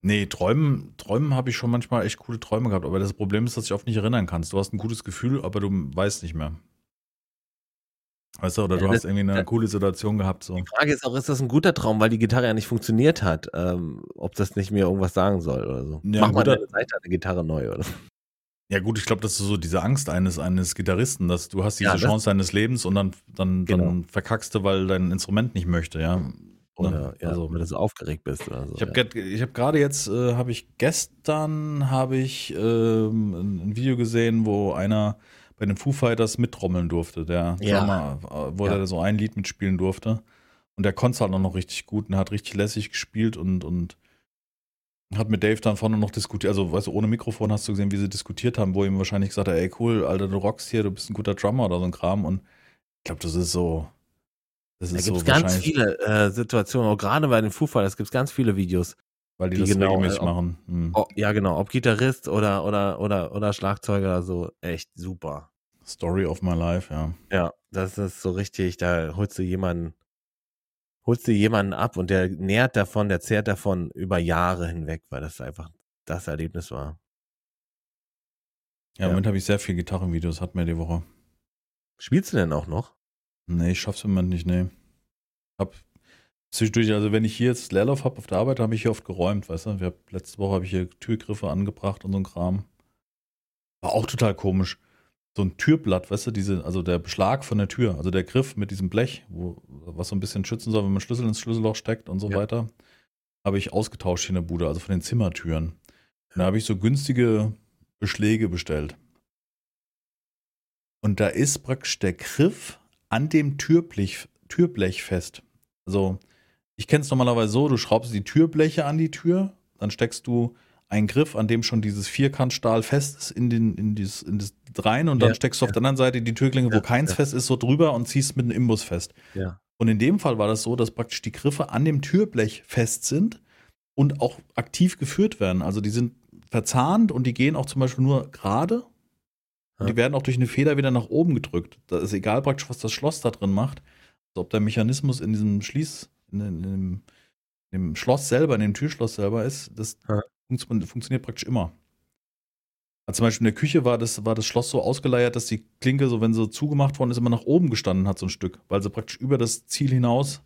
Nee, Träumen habe ich schon manchmal echt coole Träume gehabt, aber das Problem ist, dass ich oft nicht erinnern kannst. Du hast ein gutes Gefühl, aber du weißt nicht mehr. Weißt du, oder du hast irgendwie eine coole Situation gehabt. So. Die Frage ist auch, ist das ein guter Traum, weil die Gitarre ja nicht funktioniert hat, ob das nicht mir irgendwas sagen soll oder so. Ja, mach mal deine Seite an der Gitarre neu oder so. Ja gut, ich glaube, das ist so diese Angst eines Gitarristen, dass du hast diese Chance deines Lebens und dann verkackst du, weil dein Instrument nicht möchte, ja. Oder also, wenn du so aufgeregt bist oder so. Ich habe gestern ein Video gesehen, wo einer bei den Foo Fighters mittrommeln durfte, der Drummer, wo er so ein Lied mitspielen durfte. Und der konnte es halt noch richtig gut und hat richtig lässig gespielt und hat mit Dave dann vorne noch diskutiert, also weißt du, ohne Mikrofon hast du gesehen, wie sie diskutiert haben, wo ihm wahrscheinlich gesagt hat, ey cool, Alter, du rockst hier, du bist ein guter Drummer oder so ein Kram und ich glaube, da gibt es ganz viele Situationen, auch gerade bei den Foo Fighters, es gibt ganz viele Videos. Weil die das genau, regelmäßig machen. Ja genau, ob Gitarrist oder Schlagzeuger oder so, echt super. Story of my life, ja. Ja, das ist so richtig, da holst du jemanden ab und der nährt davon, der zehrt davon über Jahre hinweg, weil das einfach das Erlebnis war. Ja, im Moment habe ich sehr viel Gitarrenvideos, hat mir die Woche. Spielst du denn auch noch? Nee, ich schaff's im Moment nicht, nee. Hab zwischendurch, also wenn ich hier jetzt Leerlauf habe auf der Arbeit, habe ich hier oft geräumt, weißt du? Letzte Woche habe ich hier Türgriffe angebracht und so ein Kram. War auch total komisch. So ein Türblatt, weißt du, also der Beschlag von der Tür, also der Griff mit diesem Blech, was so ein bisschen schützen soll, wenn man Schlüssel ins Schlüsselloch steckt und so weiter, habe ich ausgetauscht hier in der Bude, also von den Zimmertüren. Da habe ich so günstige Beschläge bestellt. Und da ist praktisch der Griff an dem Türblech fest. Also ich kenne es normalerweise so, du schraubst die Türbleche an die Tür, dann steckst du einen Griff, an dem schon dieses Vierkantstahl fest ist, in das rein und dann steckst du auf der anderen Seite die Türklinge, wo keins fest ist, so drüber und ziehst mit einem Imbus fest. Ja. Und in dem Fall war das so, dass praktisch die Griffe an dem Türblech fest sind und auch aktiv geführt werden. Also die sind verzahnt und die gehen auch zum Beispiel nur gerade und die werden auch durch eine Feder wieder nach oben gedrückt. Da ist egal praktisch, was das Schloss da drin macht. Also ob der Mechanismus in diesem in dem Schloss selber, in dem Türschloss selber ist, das funktioniert praktisch immer. Also zum Beispiel in der Küche war das Schloss so ausgeleiert, dass die Klinke, so wenn sie zugemacht worden ist, immer nach oben gestanden hat, so ein Stück, weil sie praktisch über das Ziel hinaus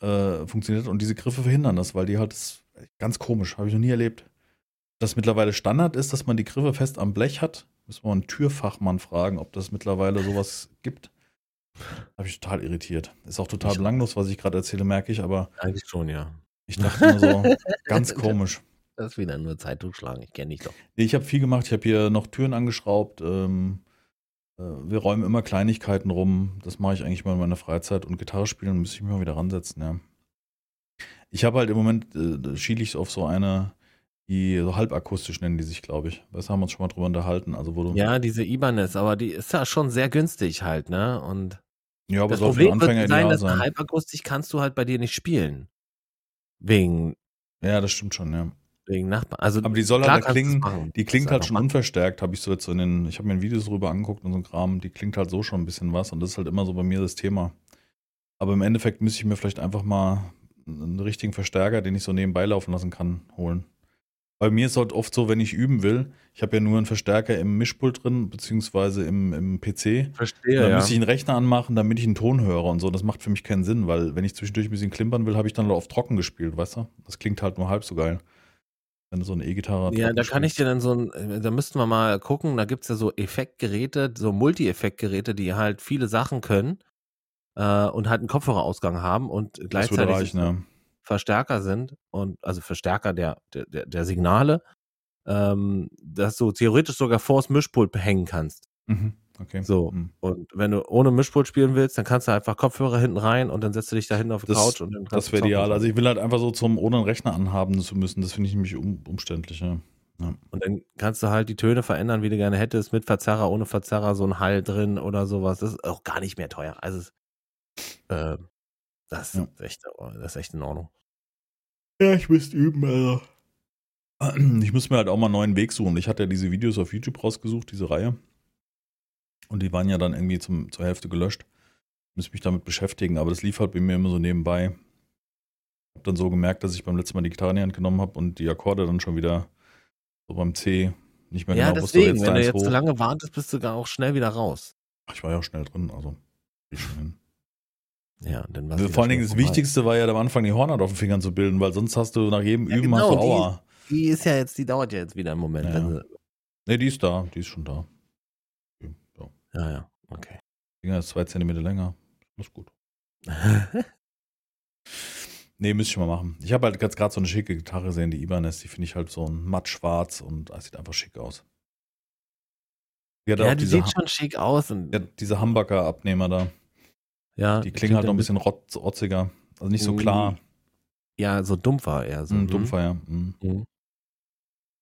funktioniert hat und diese Griffe verhindern das, weil die halt ganz komisch, habe ich noch nie erlebt. Dass mittlerweile Standard ist, dass man die Griffe fest am Blech hat, müssen wir mal einen Türfachmann fragen, ob das mittlerweile sowas gibt. Habe ich total irritiert. Ist auch total belanglos, was ich gerade erzähle, merke ich, aber. Eigentlich schon, ja. Ich dachte nur so, ganz komisch. Das ist wieder nur Zeitung schlagen, ich kenne dich doch. Nee, ich habe viel gemacht, ich habe hier noch Türen angeschraubt. Wir räumen immer Kleinigkeiten rum. Das mache ich eigentlich mal in meiner Freizeit. Und Gitarre spielen müsste ich mich mal wieder ransetzen, ja. Ich habe halt im Moment, schiele ich auf so eine, die so halbakustisch nennen die sich, glaube ich. Das haben wir uns schon mal drüber unterhalten. Also wo du ja, diese Ibanez, aber die ist ja schon sehr günstig halt, ne? Und ja, aber das soll für den Anfänger ideal sein. Das Problem ist, halbakustisch kannst du halt bei dir nicht spielen. Wegen... Ja, das stimmt schon, ja. Wegen Nachbarn. Also, aber die soll halt klingen, die klingt halt schon unverstärkt, habe ich so jetzt so in den, ich habe mir ein Video drüber angeguckt und so ein Kram, die klingt halt so schon ein bisschen was und das ist halt immer so bei mir das Thema. Aber im Endeffekt müsste ich mir vielleicht einfach mal einen richtigen Verstärker, den ich so nebenbei laufen lassen kann, holen. Bei mir ist es halt oft so, wenn ich üben will, ich habe ja nur einen Verstärker im Mischpult drin, beziehungsweise im PC. Verstehe, dann müsste ich einen Rechner anmachen, damit ich einen Ton höre und so. Das macht für mich keinen Sinn, weil wenn ich zwischendurch ein bisschen klimpern will, habe ich dann auf trocken gespielt, weißt du? Das klingt halt nur halb so geil. Wenn du so eine E-Gitarre ja, da kann ich dir dann so ein, da müssten wir mal gucken, da gibt es ja so Effektgeräte, so Multi-Effektgeräte, die halt viele Sachen können und halt einen Kopfhörerausgang haben und gleichzeitig reichen, ja. Verstärker sind und also Verstärker der Signale, dass du theoretisch sogar vors Mischpult hängen kannst. Mhm. Okay. So, und wenn du ohne Mischpult spielen willst, dann kannst du einfach Kopfhörer hinten rein und dann setzt du dich da hinten auf die Couch und dann kannst du. Das wäre ideal. Also ich will halt einfach so zum ohne einen Rechner anhaben zu müssen, das finde ich nämlich umständlich, ja. Ja. Und dann kannst du halt die Töne verändern, wie du gerne hättest, mit Verzerrer, ohne Verzerrer, so ein Hall drin oder sowas. Das ist auch gar nicht mehr teuer. Also das ist echt in Ordnung. Ja, ich müsste üben, Alter. Ich muss mir halt auch mal einen neuen Weg suchen. Ich hatte ja diese Videos auf YouTube rausgesucht, diese Reihe. Und die waren ja dann irgendwie zur Hälfte gelöscht. Ich muss mich damit beschäftigen, aber das lief halt bei mir immer so nebenbei. Ich habe dann so gemerkt, dass ich beim letzten Mal die Gitarre in die Hand genommen habe und die Akkorde dann schon wieder so beim C nicht mehr genau wusste. Ja, deswegen, wenn du jetzt so lange wartest, bist du gar auch schnell wieder raus. Ich war ja auch schnell drin, also ich schon hin. Ja, dann war's vor allen Dingen das Wichtigste war ja am Anfang die Hornhaut auf den Fingern zu bilden, weil sonst hast du nach jedem Üben hast du Aua. Die dauert ja jetzt wieder im Moment. Ja. Also. Ne, die ist schon da. Ja, ja, okay. Finger ist 2 Zentimeter länger. Das ist gut. Nee, müsste ich mal machen. Ich habe halt ganz gerade so eine schicke Gitarre gesehen, die Ibanez. Die finde ich halt so ein mattschwarz und sieht einfach schick aus. Die sieht schon schick aus. Und diese Humbucker-Abnehmer da. Ja. Die klingen halt noch ein bisschen rotziger. Also nicht so klar. Ja, so dumpfer eher. So. Dumpfer, ja.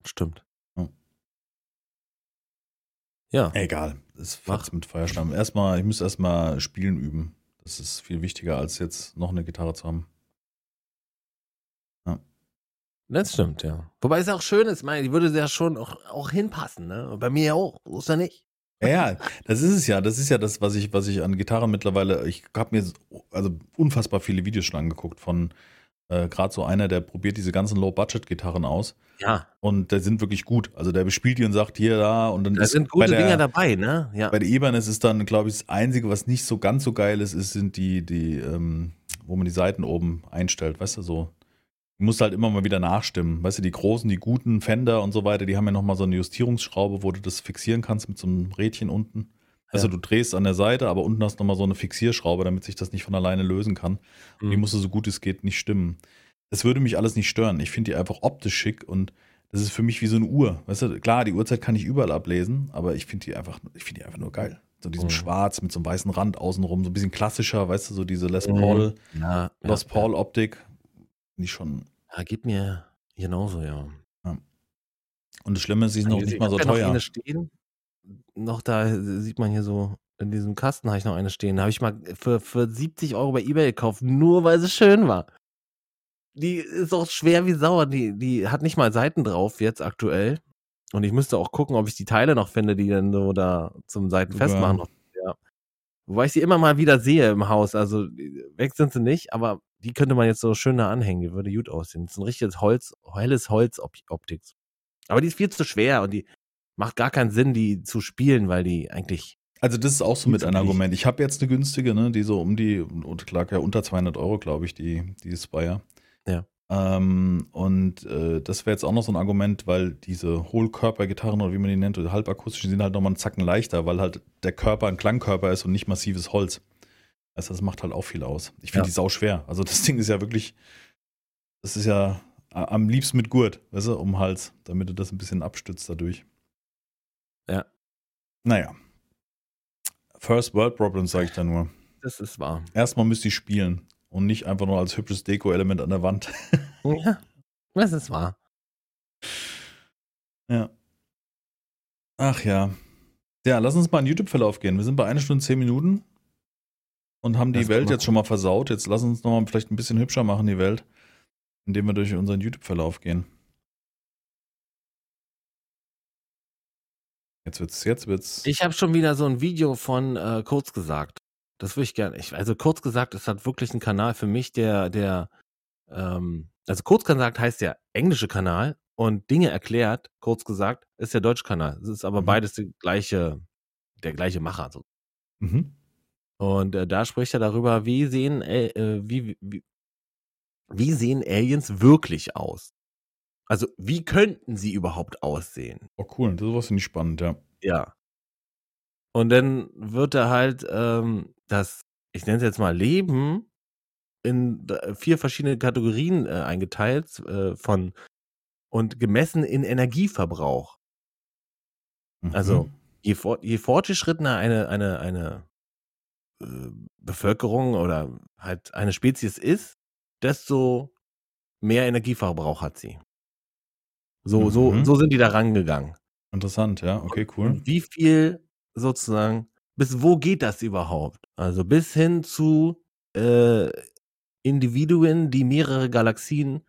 Stimmt. Ja. Egal. Es macht's mit Feuerstamm. Ich muss erstmal spielen üben. Das ist viel wichtiger, als jetzt noch eine Gitarre zu haben. Ja. Das stimmt, ja. Wobei es auch schön ist, die würde ja schon auch hinpassen, ne? Bei mir auch, ist ja nicht. Ja, das ist es ja. Das ist ja das, was ich an Gitarren mittlerweile. Ich habe mir also unfassbar viele Videos schon angeguckt von gerade so einer, der probiert diese ganzen Low-Budget-Gitarren aus. Ja. Und der sind wirklich gut. Also der bespielt die und sagt hier, da und dann. Da sind gute Dinger dabei, ne? Ja. Bei der Ibanez ist dann, glaube ich, das Einzige, was nicht so ganz so geil ist, sind die wo man die Saiten oben einstellt, weißt du, so. Du musst halt immer mal wieder nachstimmen. Weißt du, die großen, die guten Fender und so weiter, die haben ja nochmal so eine Justierungsschraube, wo du das fixieren kannst mit so einem Rädchen unten. Also du drehst an der Seite, aber unten hast du nochmal so eine Fixierschraube, damit sich das nicht von alleine lösen kann. Und die musste so gut es geht nicht stimmen. Das würde mich alles nicht stören. Ich finde die einfach optisch schick und das ist für mich wie so eine Uhr. Weißt du, klar, die Uhrzeit kann ich überall ablesen, aber ich finde die einfach, nur geil. So diesem Schwarz mit so einem weißen Rand außenrum, so ein bisschen klassischer, weißt du, so diese Les Paul Optik. Finde ich schon. Ja, gib mir genauso, ja. Und das Schlimme ist, sie sind noch nicht mal so teuer. Noch da sieht man hier so, in diesem Kasten habe ich noch eine stehen. Da habe ich mal für 70 Euro bei eBay gekauft, nur weil sie schön war. Die ist auch schwer wie sauer. Die hat nicht mal Saiten drauf jetzt aktuell. Und ich müsste auch gucken, ob ich die Teile noch finde, die dann so da zum Saiten festmachen. Ja. Wobei ich sie immer mal wieder sehe im Haus. Also weg sind sie nicht, aber die könnte man jetzt so schön da anhängen. Die würde gut aussehen. Das ist ein richtiges Holz, helles Holz-Optik. Aber die ist viel zu schwer und die macht gar keinen Sinn, die zu spielen, weil die eigentlich... Also das ist auch so mit ein Argument. Ich habe jetzt eine günstige, ne, die so um die, unter 200 Euro, glaube ich, die Spire. Ja. Das wäre jetzt auch noch so ein Argument, weil diese Hohlkörpergitarren oder wie man die nennt, oder halbakustischen, sind halt nochmal einen Zacken leichter, weil halt der Körper ein Klangkörper ist und nicht massives Holz. Also das macht halt auch viel aus. Ich finde die sau schwer. Also das Ding ist ja wirklich, das ist ja am liebsten mit Gurt, weißt du, um den Hals, damit du das ein bisschen abstützt dadurch. Ja. Naja. First World Problems, sage ich da nur. Das ist wahr. Erstmal müsst ihr spielen und nicht einfach nur als hübsches Deko-Element an der Wand. Ja, das ist wahr. Ja. Ach ja. Ja, lass uns mal in den YouTube-Verlauf gehen. Wir sind bei 1 Stunde 10 Minuten und haben die Welt jetzt schon mal versaut. Jetzt lass uns nochmal vielleicht ein bisschen hübscher machen, die Welt, indem wir durch unseren YouTube-Verlauf gehen. Jetzt wird's. Ich habe schon wieder so ein Video von kurz gesagt. Das würde ich gerne. Also kurz gesagt, es hat wirklich einen Kanal für mich, also kurz gesagt heißt der englische Kanal und Dinge erklärt, kurz gesagt, ist der deutsche Kanal. Es ist aber beides der gleiche Macher. So. Mhm. Und da spricht er darüber, wie sehen Aliens wirklich aus? Also, wie könnten sie überhaupt aussehen? Oh, cool. Das ist was nicht spannend, ja. Ja. Und dann wird er halt das, ich nenne es jetzt mal Leben, in 4 verschiedene Kategorien eingeteilt und gemessen in Energieverbrauch. Mhm. Also, je fortgeschrittener eine Bevölkerung oder halt eine Spezies ist, desto mehr Energieverbrauch hat sie. So sind die da rangegangen. Interessant, ja. Okay, cool. Wie viel sozusagen, bis wo geht das überhaupt? Also bis hin zu Individuen, die mehrere Galaxien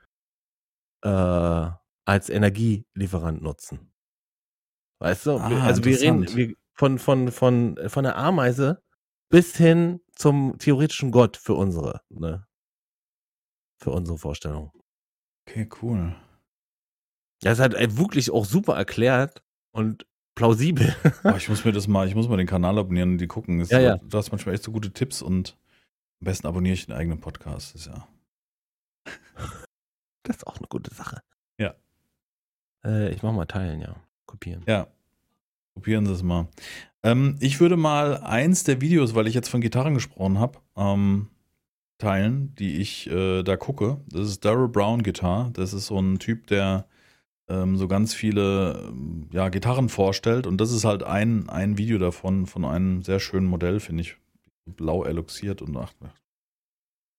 als Energielieferant nutzen. Weißt du? Also wir reden von der Ameise bis hin zum theoretischen Gott für unsere Vorstellung. Okay, cool. Das hat wirklich auch super erklärt und plausibel. Oh, ich muss mal den Kanal abonnieren und die gucken. Du hast manchmal echt so gute Tipps und am besten abonniere ich den eigenen Podcast. Das ist auch eine gute Sache. Ja. Ich mache mal teilen, ja. Kopieren. Ja. Kopieren Sie es mal. Ich würde mal eins der Videos, weil ich jetzt von Gitarren gesprochen habe, teilen, die ich da gucke. Das ist Daryl Brown Guitar. Das ist so ein Typ, der so ganz viele Gitarren vorstellt. Und das ist halt ein Video davon, von einem sehr schönen Modell, finde ich. Blau eloxiert und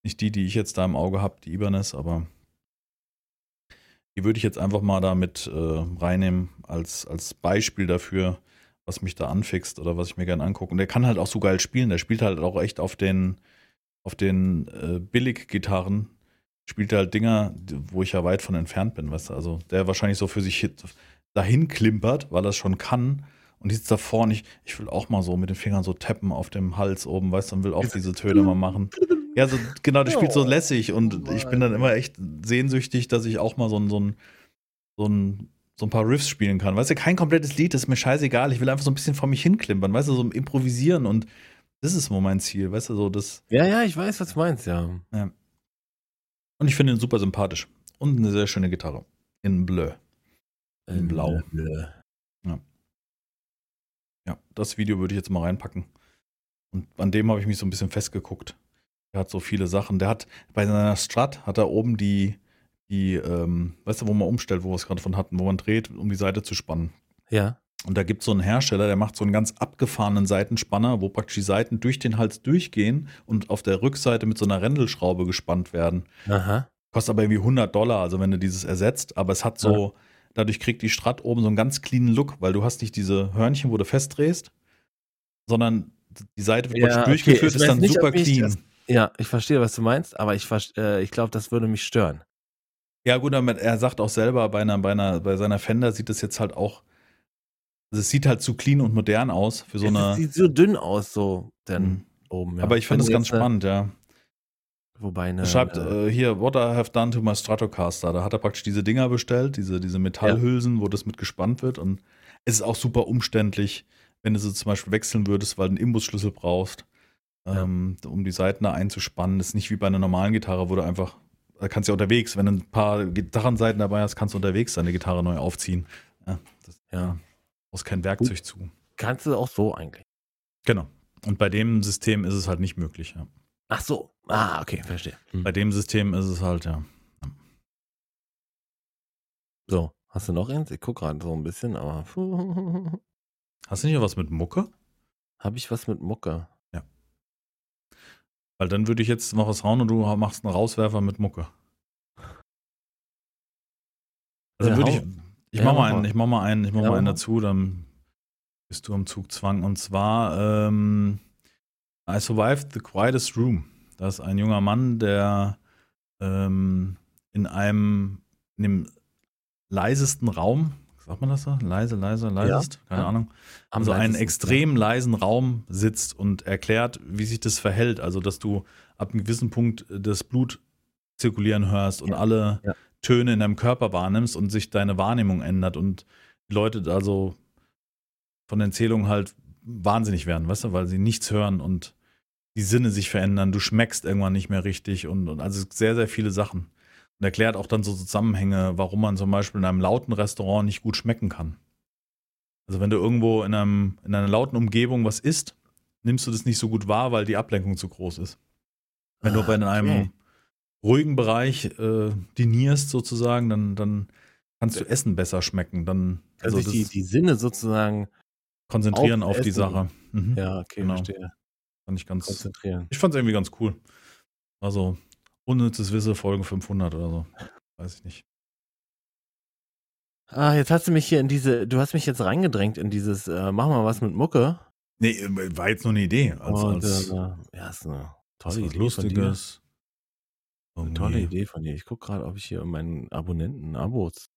nicht die ich jetzt da im Auge habe, die Ibanez, aber die würde ich jetzt einfach mal da mit reinnehmen als Beispiel dafür, was mich da anfixt oder was ich mir gerne angucke. Und der kann halt auch so geil spielen. Der spielt halt auch echt auf den Billig-Gitarren, spielt halt Dinger, wo ich ja weit von entfernt bin, weißt du, also der wahrscheinlich so für sich dahin klimpert, weil er es schon kann und sitzt da vorne, ich will auch mal so mit den Fingern so tappen auf dem Hals oben, weißt du, und will auch diese Töne mal machen. Ja, so, genau, der spielt so lässig und ich bin dann immer echt sehnsüchtig, dass ich auch mal so ein paar Riffs spielen kann, weißt du, kein komplettes Lied, das ist mir scheißegal, ich will einfach so ein bisschen vor mich hinklimpern, weißt du, so improvisieren und das ist mein Ziel, weißt du, so das. Ja, ich weiß, was du meinst, ja. Und ich finde ihn super sympathisch. Und eine sehr schöne Gitarre. In Bleu. In Blau. Bleu. Ja, das Video würde ich jetzt mal reinpacken. Und an dem habe ich mich so ein bisschen festgeguckt. Er hat so viele Sachen. Der hat bei seiner Strat, hat er oben die weißt du, wo man umstellt, wo wir es gerade von hatten, wo man dreht, um die Saite zu spannen. Ja. Und da gibt es so einen Hersteller, der macht so einen ganz abgefahrenen Saitenspanner, wo praktisch die Saiten durch den Hals durchgehen und auf der Rückseite mit so einer Rändelschraube gespannt werden. Aha. Kostet aber irgendwie $100, also wenn du dieses ersetzt. Aber es hat so, dadurch kriegt die Strat oben so einen ganz cleanen Look, weil du hast nicht diese Hörnchen, wo du festdrehst, sondern die Saite wird praktisch durchgeführt, ist dann nicht, super clean. Ich verstehe, was du meinst, aber ich glaube, das würde mich stören. Ja gut, er sagt auch selber, bei seiner Fender sieht das jetzt halt auch, also es sieht halt zu clean und modern aus für so eine. Es sieht so dünn aus, so denn oben. Ja. Aber ich finde es ganz spannend, ja. Wobei er schreibt hier, what I have done to my Stratocaster. Da hat er praktisch diese Dinger bestellt, diese Metallhülsen, wo das mit gespannt wird. Und es ist auch super umständlich, wenn du sie zum Beispiel wechseln würdest, weil du einen Imbusschlüssel brauchst, um die Saiten da einzuspannen. Das ist nicht wie bei einer normalen Gitarre, wo du einfach, da kannst du ja unterwegs, wenn du ein paar Gitarrensaiten dabei hast, kannst du unterwegs deine Gitarre neu aufziehen. Ja. Brauchst kein Werkzeug zu. Kannst du auch so eigentlich. Genau. Und bei dem System ist es halt nicht möglich, ja. Ach so. Ah, okay, verstehe. Hm. Bei dem System ist es halt, ja. So, hast du noch eins? Ich gucke gerade so ein bisschen, aber... Hast du nicht noch was mit Mucke? Habe ich was mit Mucke? Ja. Weil dann würde ich jetzt noch was hauen und du machst einen Rauswerfer mit Mucke. Also ja, würde ich... Ich mach mal einen dazu, dann bist du im Zugzwang. Und zwar I Survived the Quietest Room. Das ist ein junger Mann, der in dem leisesten Raum, sagt man das so? Leisest? Ja. Keine Ahnung. Also einen extrem leisen Raum sitzt und erklärt, wie sich das verhält. Also, dass du ab einem gewissen Punkt das Blut zirkulieren hörst und alle Töne in deinem Körper wahrnimmst und sich deine Wahrnehmung ändert und die Leute also von der Erzählung halt wahnsinnig werden, weißt du, weil sie nichts hören und die Sinne sich verändern, du schmeckst irgendwann nicht mehr richtig und also sehr, sehr viele Sachen. Und erklärt auch dann so Zusammenhänge, warum man zum Beispiel in einem lauten Restaurant nicht gut schmecken kann. Also wenn du irgendwo in einer lauten Umgebung was isst, nimmst du das nicht so gut wahr, weil die Ablenkung zu groß ist. Wenn du bei einem ruhigen Bereich dinierst sozusagen, dann kannst du Essen besser schmecken. Also die Sinne sozusagen konzentrieren auf die Sache. Mhm. Ja, okay, genau. Verstehe. Fand ich ganz konzentrieren. Ich fand es irgendwie ganz cool. Also unnützes Wissen, Folge 500 oder so. Weiß ich nicht. Ah, jetzt hast du mich hier du hast mich jetzt reingedrängt in dieses mach mal was mit Mucke. Nee, war jetzt nur eine Idee. Ist eine tolle Idee. Lustiges. Eine tolle Idee von dir. Ich gucke gerade, ob ich hier in meinen Abonnenten, Abos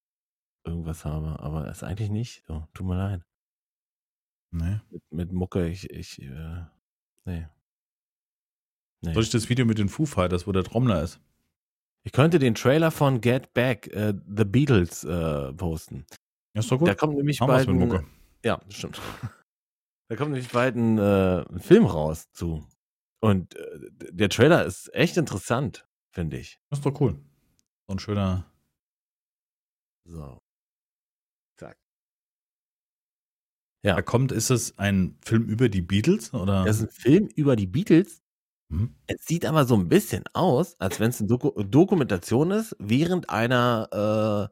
irgendwas habe, aber ist eigentlich nicht. So, tut mir leid. Nee. Mit Mucke, nee. Soll ich das Video mit den Foo Fighters, wo der Trommler ist? Ich könnte den Trailer von Get Back, The Beatles, posten. Ja, ist doch gut. Da kommt nämlich bald mit Mucke. Ja, stimmt. Da kommt nämlich bald ein Film raus zu. Und der Trailer ist echt interessant, finde ich. Das ist doch cool. So ein schöner. So. Zack. Ja. Ist es ein Film über die Beatles? Oder? Das ist ein Film über die Beatles. Mhm. Es sieht aber so ein bisschen aus, als wenn es eine Dokumentation ist, während einer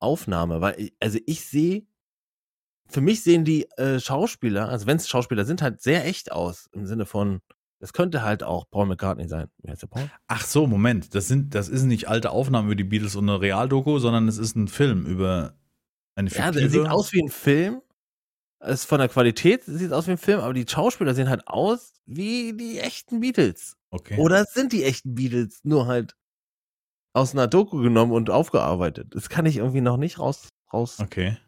Aufnahme. Weil, also für mich sehen die Schauspieler, also wenn es Schauspieler sind, halt sehr echt aus. Im Sinne von, das könnte halt auch Paul McCartney sein. Wie heißt der Paul? Ach so, Moment. Das ist nicht alte Aufnahmen über die Beatles und eine Realdoku, sondern es ist ein Film über eine fiktive... Ja, der sieht aus wie ein Film. Ist von der Qualität sieht aus wie ein Film, aber die Schauspieler sehen halt aus wie die echten Beatles. Okay. Oder es sind die echten Beatles, nur halt aus einer Doku genommen und aufgearbeitet. Das kann ich irgendwie noch nicht rausnehmen.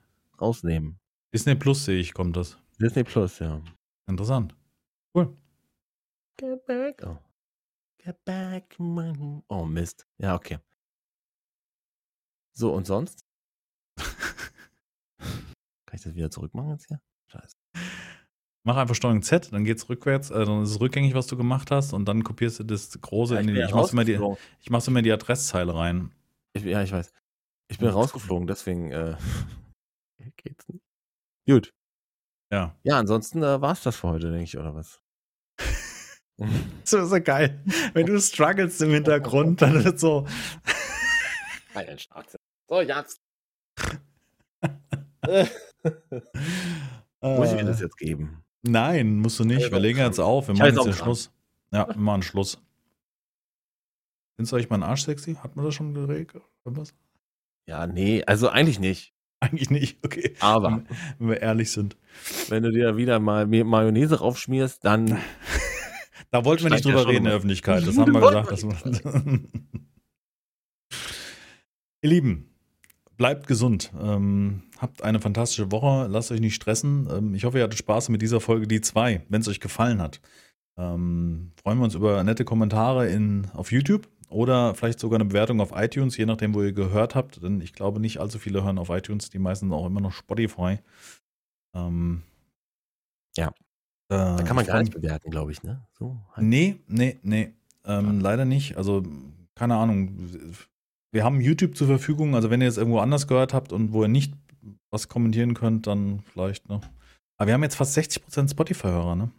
Disney Plus sehe ich, kommt das. Disney Plus, ja. Interessant. Cool. Get back. Oh. Get back, man. Oh, Mist. Ja, okay. So, und sonst? Kann ich das wieder zurückmachen jetzt hier? Scheiße. Mach einfach Steuerung Z, dann geht's rückwärts, dann ist es rückgängig, was du gemacht hast, und dann kopierst du das große in die. Ich mach's immer die Adresszeile rein. Ich weiß. Ich bin rausgeflogen, deswegen geht's nicht. Gut. Ja. Ja, ansonsten war's das für heute, denke ich, oder was? Das ist ja geil. Wenn du strugglest im Hintergrund, dann ist so. So, jetzt. Muss ich mir das jetzt geben? Nein, musst du nicht. Wir legen jetzt auf. Wir machen jetzt den Schluss. Ja, wir machen Schluss. Findest du eigentlich meinen Arsch sexy? Hat man das schon geregt? Irgendwas? Ja, nee, also eigentlich nicht. Eigentlich nicht, okay. Aber, wenn wir ehrlich sind. Wenn du dir wieder mal Mayonnaise raufschmierst, dann... Da wollten wir nicht drüber reden in der Öffentlichkeit. Das haben wir gesagt. Ihr Lieben, bleibt gesund. Habt eine fantastische Woche. Lasst euch nicht stressen. Ich hoffe, ihr hattet Spaß mit dieser Folge, die 2, wenn es euch gefallen hat. Freuen wir uns über nette Kommentare auf YouTube oder vielleicht sogar eine Bewertung auf iTunes, je nachdem, wo ihr gehört habt. Denn ich glaube, nicht allzu viele hören auf iTunes. Die meisten auch immer noch Spotify. Ja. Da kann man gar nicht bewerten, glaube ich, ne? So, halt. Nee. Leider nicht. Also, keine Ahnung. Wir haben YouTube zur Verfügung. Also, wenn ihr jetzt irgendwo anders gehört habt und wo ihr nicht was kommentieren könnt, dann vielleicht, ne? Aber wir haben jetzt fast 60% Spotify-Hörer, ne?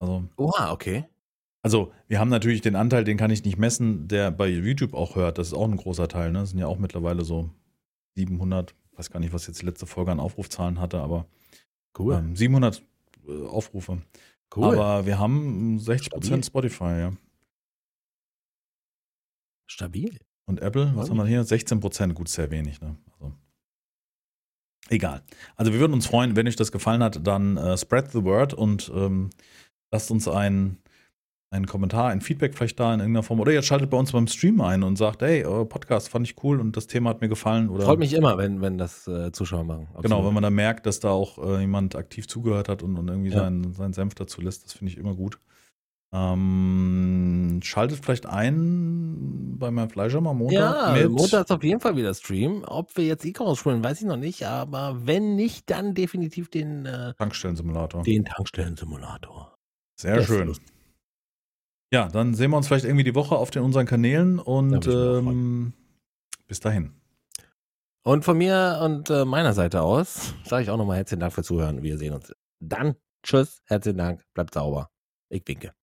Also, oha, okay. Also, wir haben natürlich den Anteil, den kann ich nicht messen, der bei YouTube auch hört. Das ist auch ein großer Teil, ne? Das sind ja auch mittlerweile so 700, ich weiß gar nicht, was jetzt die letzte Folge an Aufrufzahlen hatte, aber cool. 700 Aufrufe. Cool. Aber wir haben 60% Spotify, ja. Stabil. Und Apple, was haben wir hier? 16%, gut, sehr wenig, ne? Also. Egal. Also wir würden uns freuen, wenn euch das gefallen hat, dann spread the word und lasst uns einen Kommentar, ein Feedback vielleicht da in irgendeiner Form. Oder jetzt schaltet bei uns beim Stream ein und sagt, hey, euer Podcast fand ich cool und das Thema hat mir gefallen. Oder freut mich immer, wenn das Zuschauer machen. Absolut. Genau, wenn man da merkt, dass da auch jemand aktiv zugehört hat und irgendwie seinen Senf dazu lässt, das finde ich immer gut. Schaltet vielleicht ein bei meinem Fleischerma am Montag. Ja, Montag ist auf jeden Fall wieder Stream. Ob wir jetzt Icarus spielen, weiß ich noch nicht, aber wenn nicht, dann definitiv den Tankstellensimulator. Sehr schön. Ja, dann sehen wir uns vielleicht irgendwie die Woche auf unseren Kanälen und bis dahin. Und von mir und meiner Seite aus sage ich auch nochmal herzlichen Dank fürs Zuhören. Wir sehen uns dann. Tschüss, herzlichen Dank, bleibt sauber. Ich winke.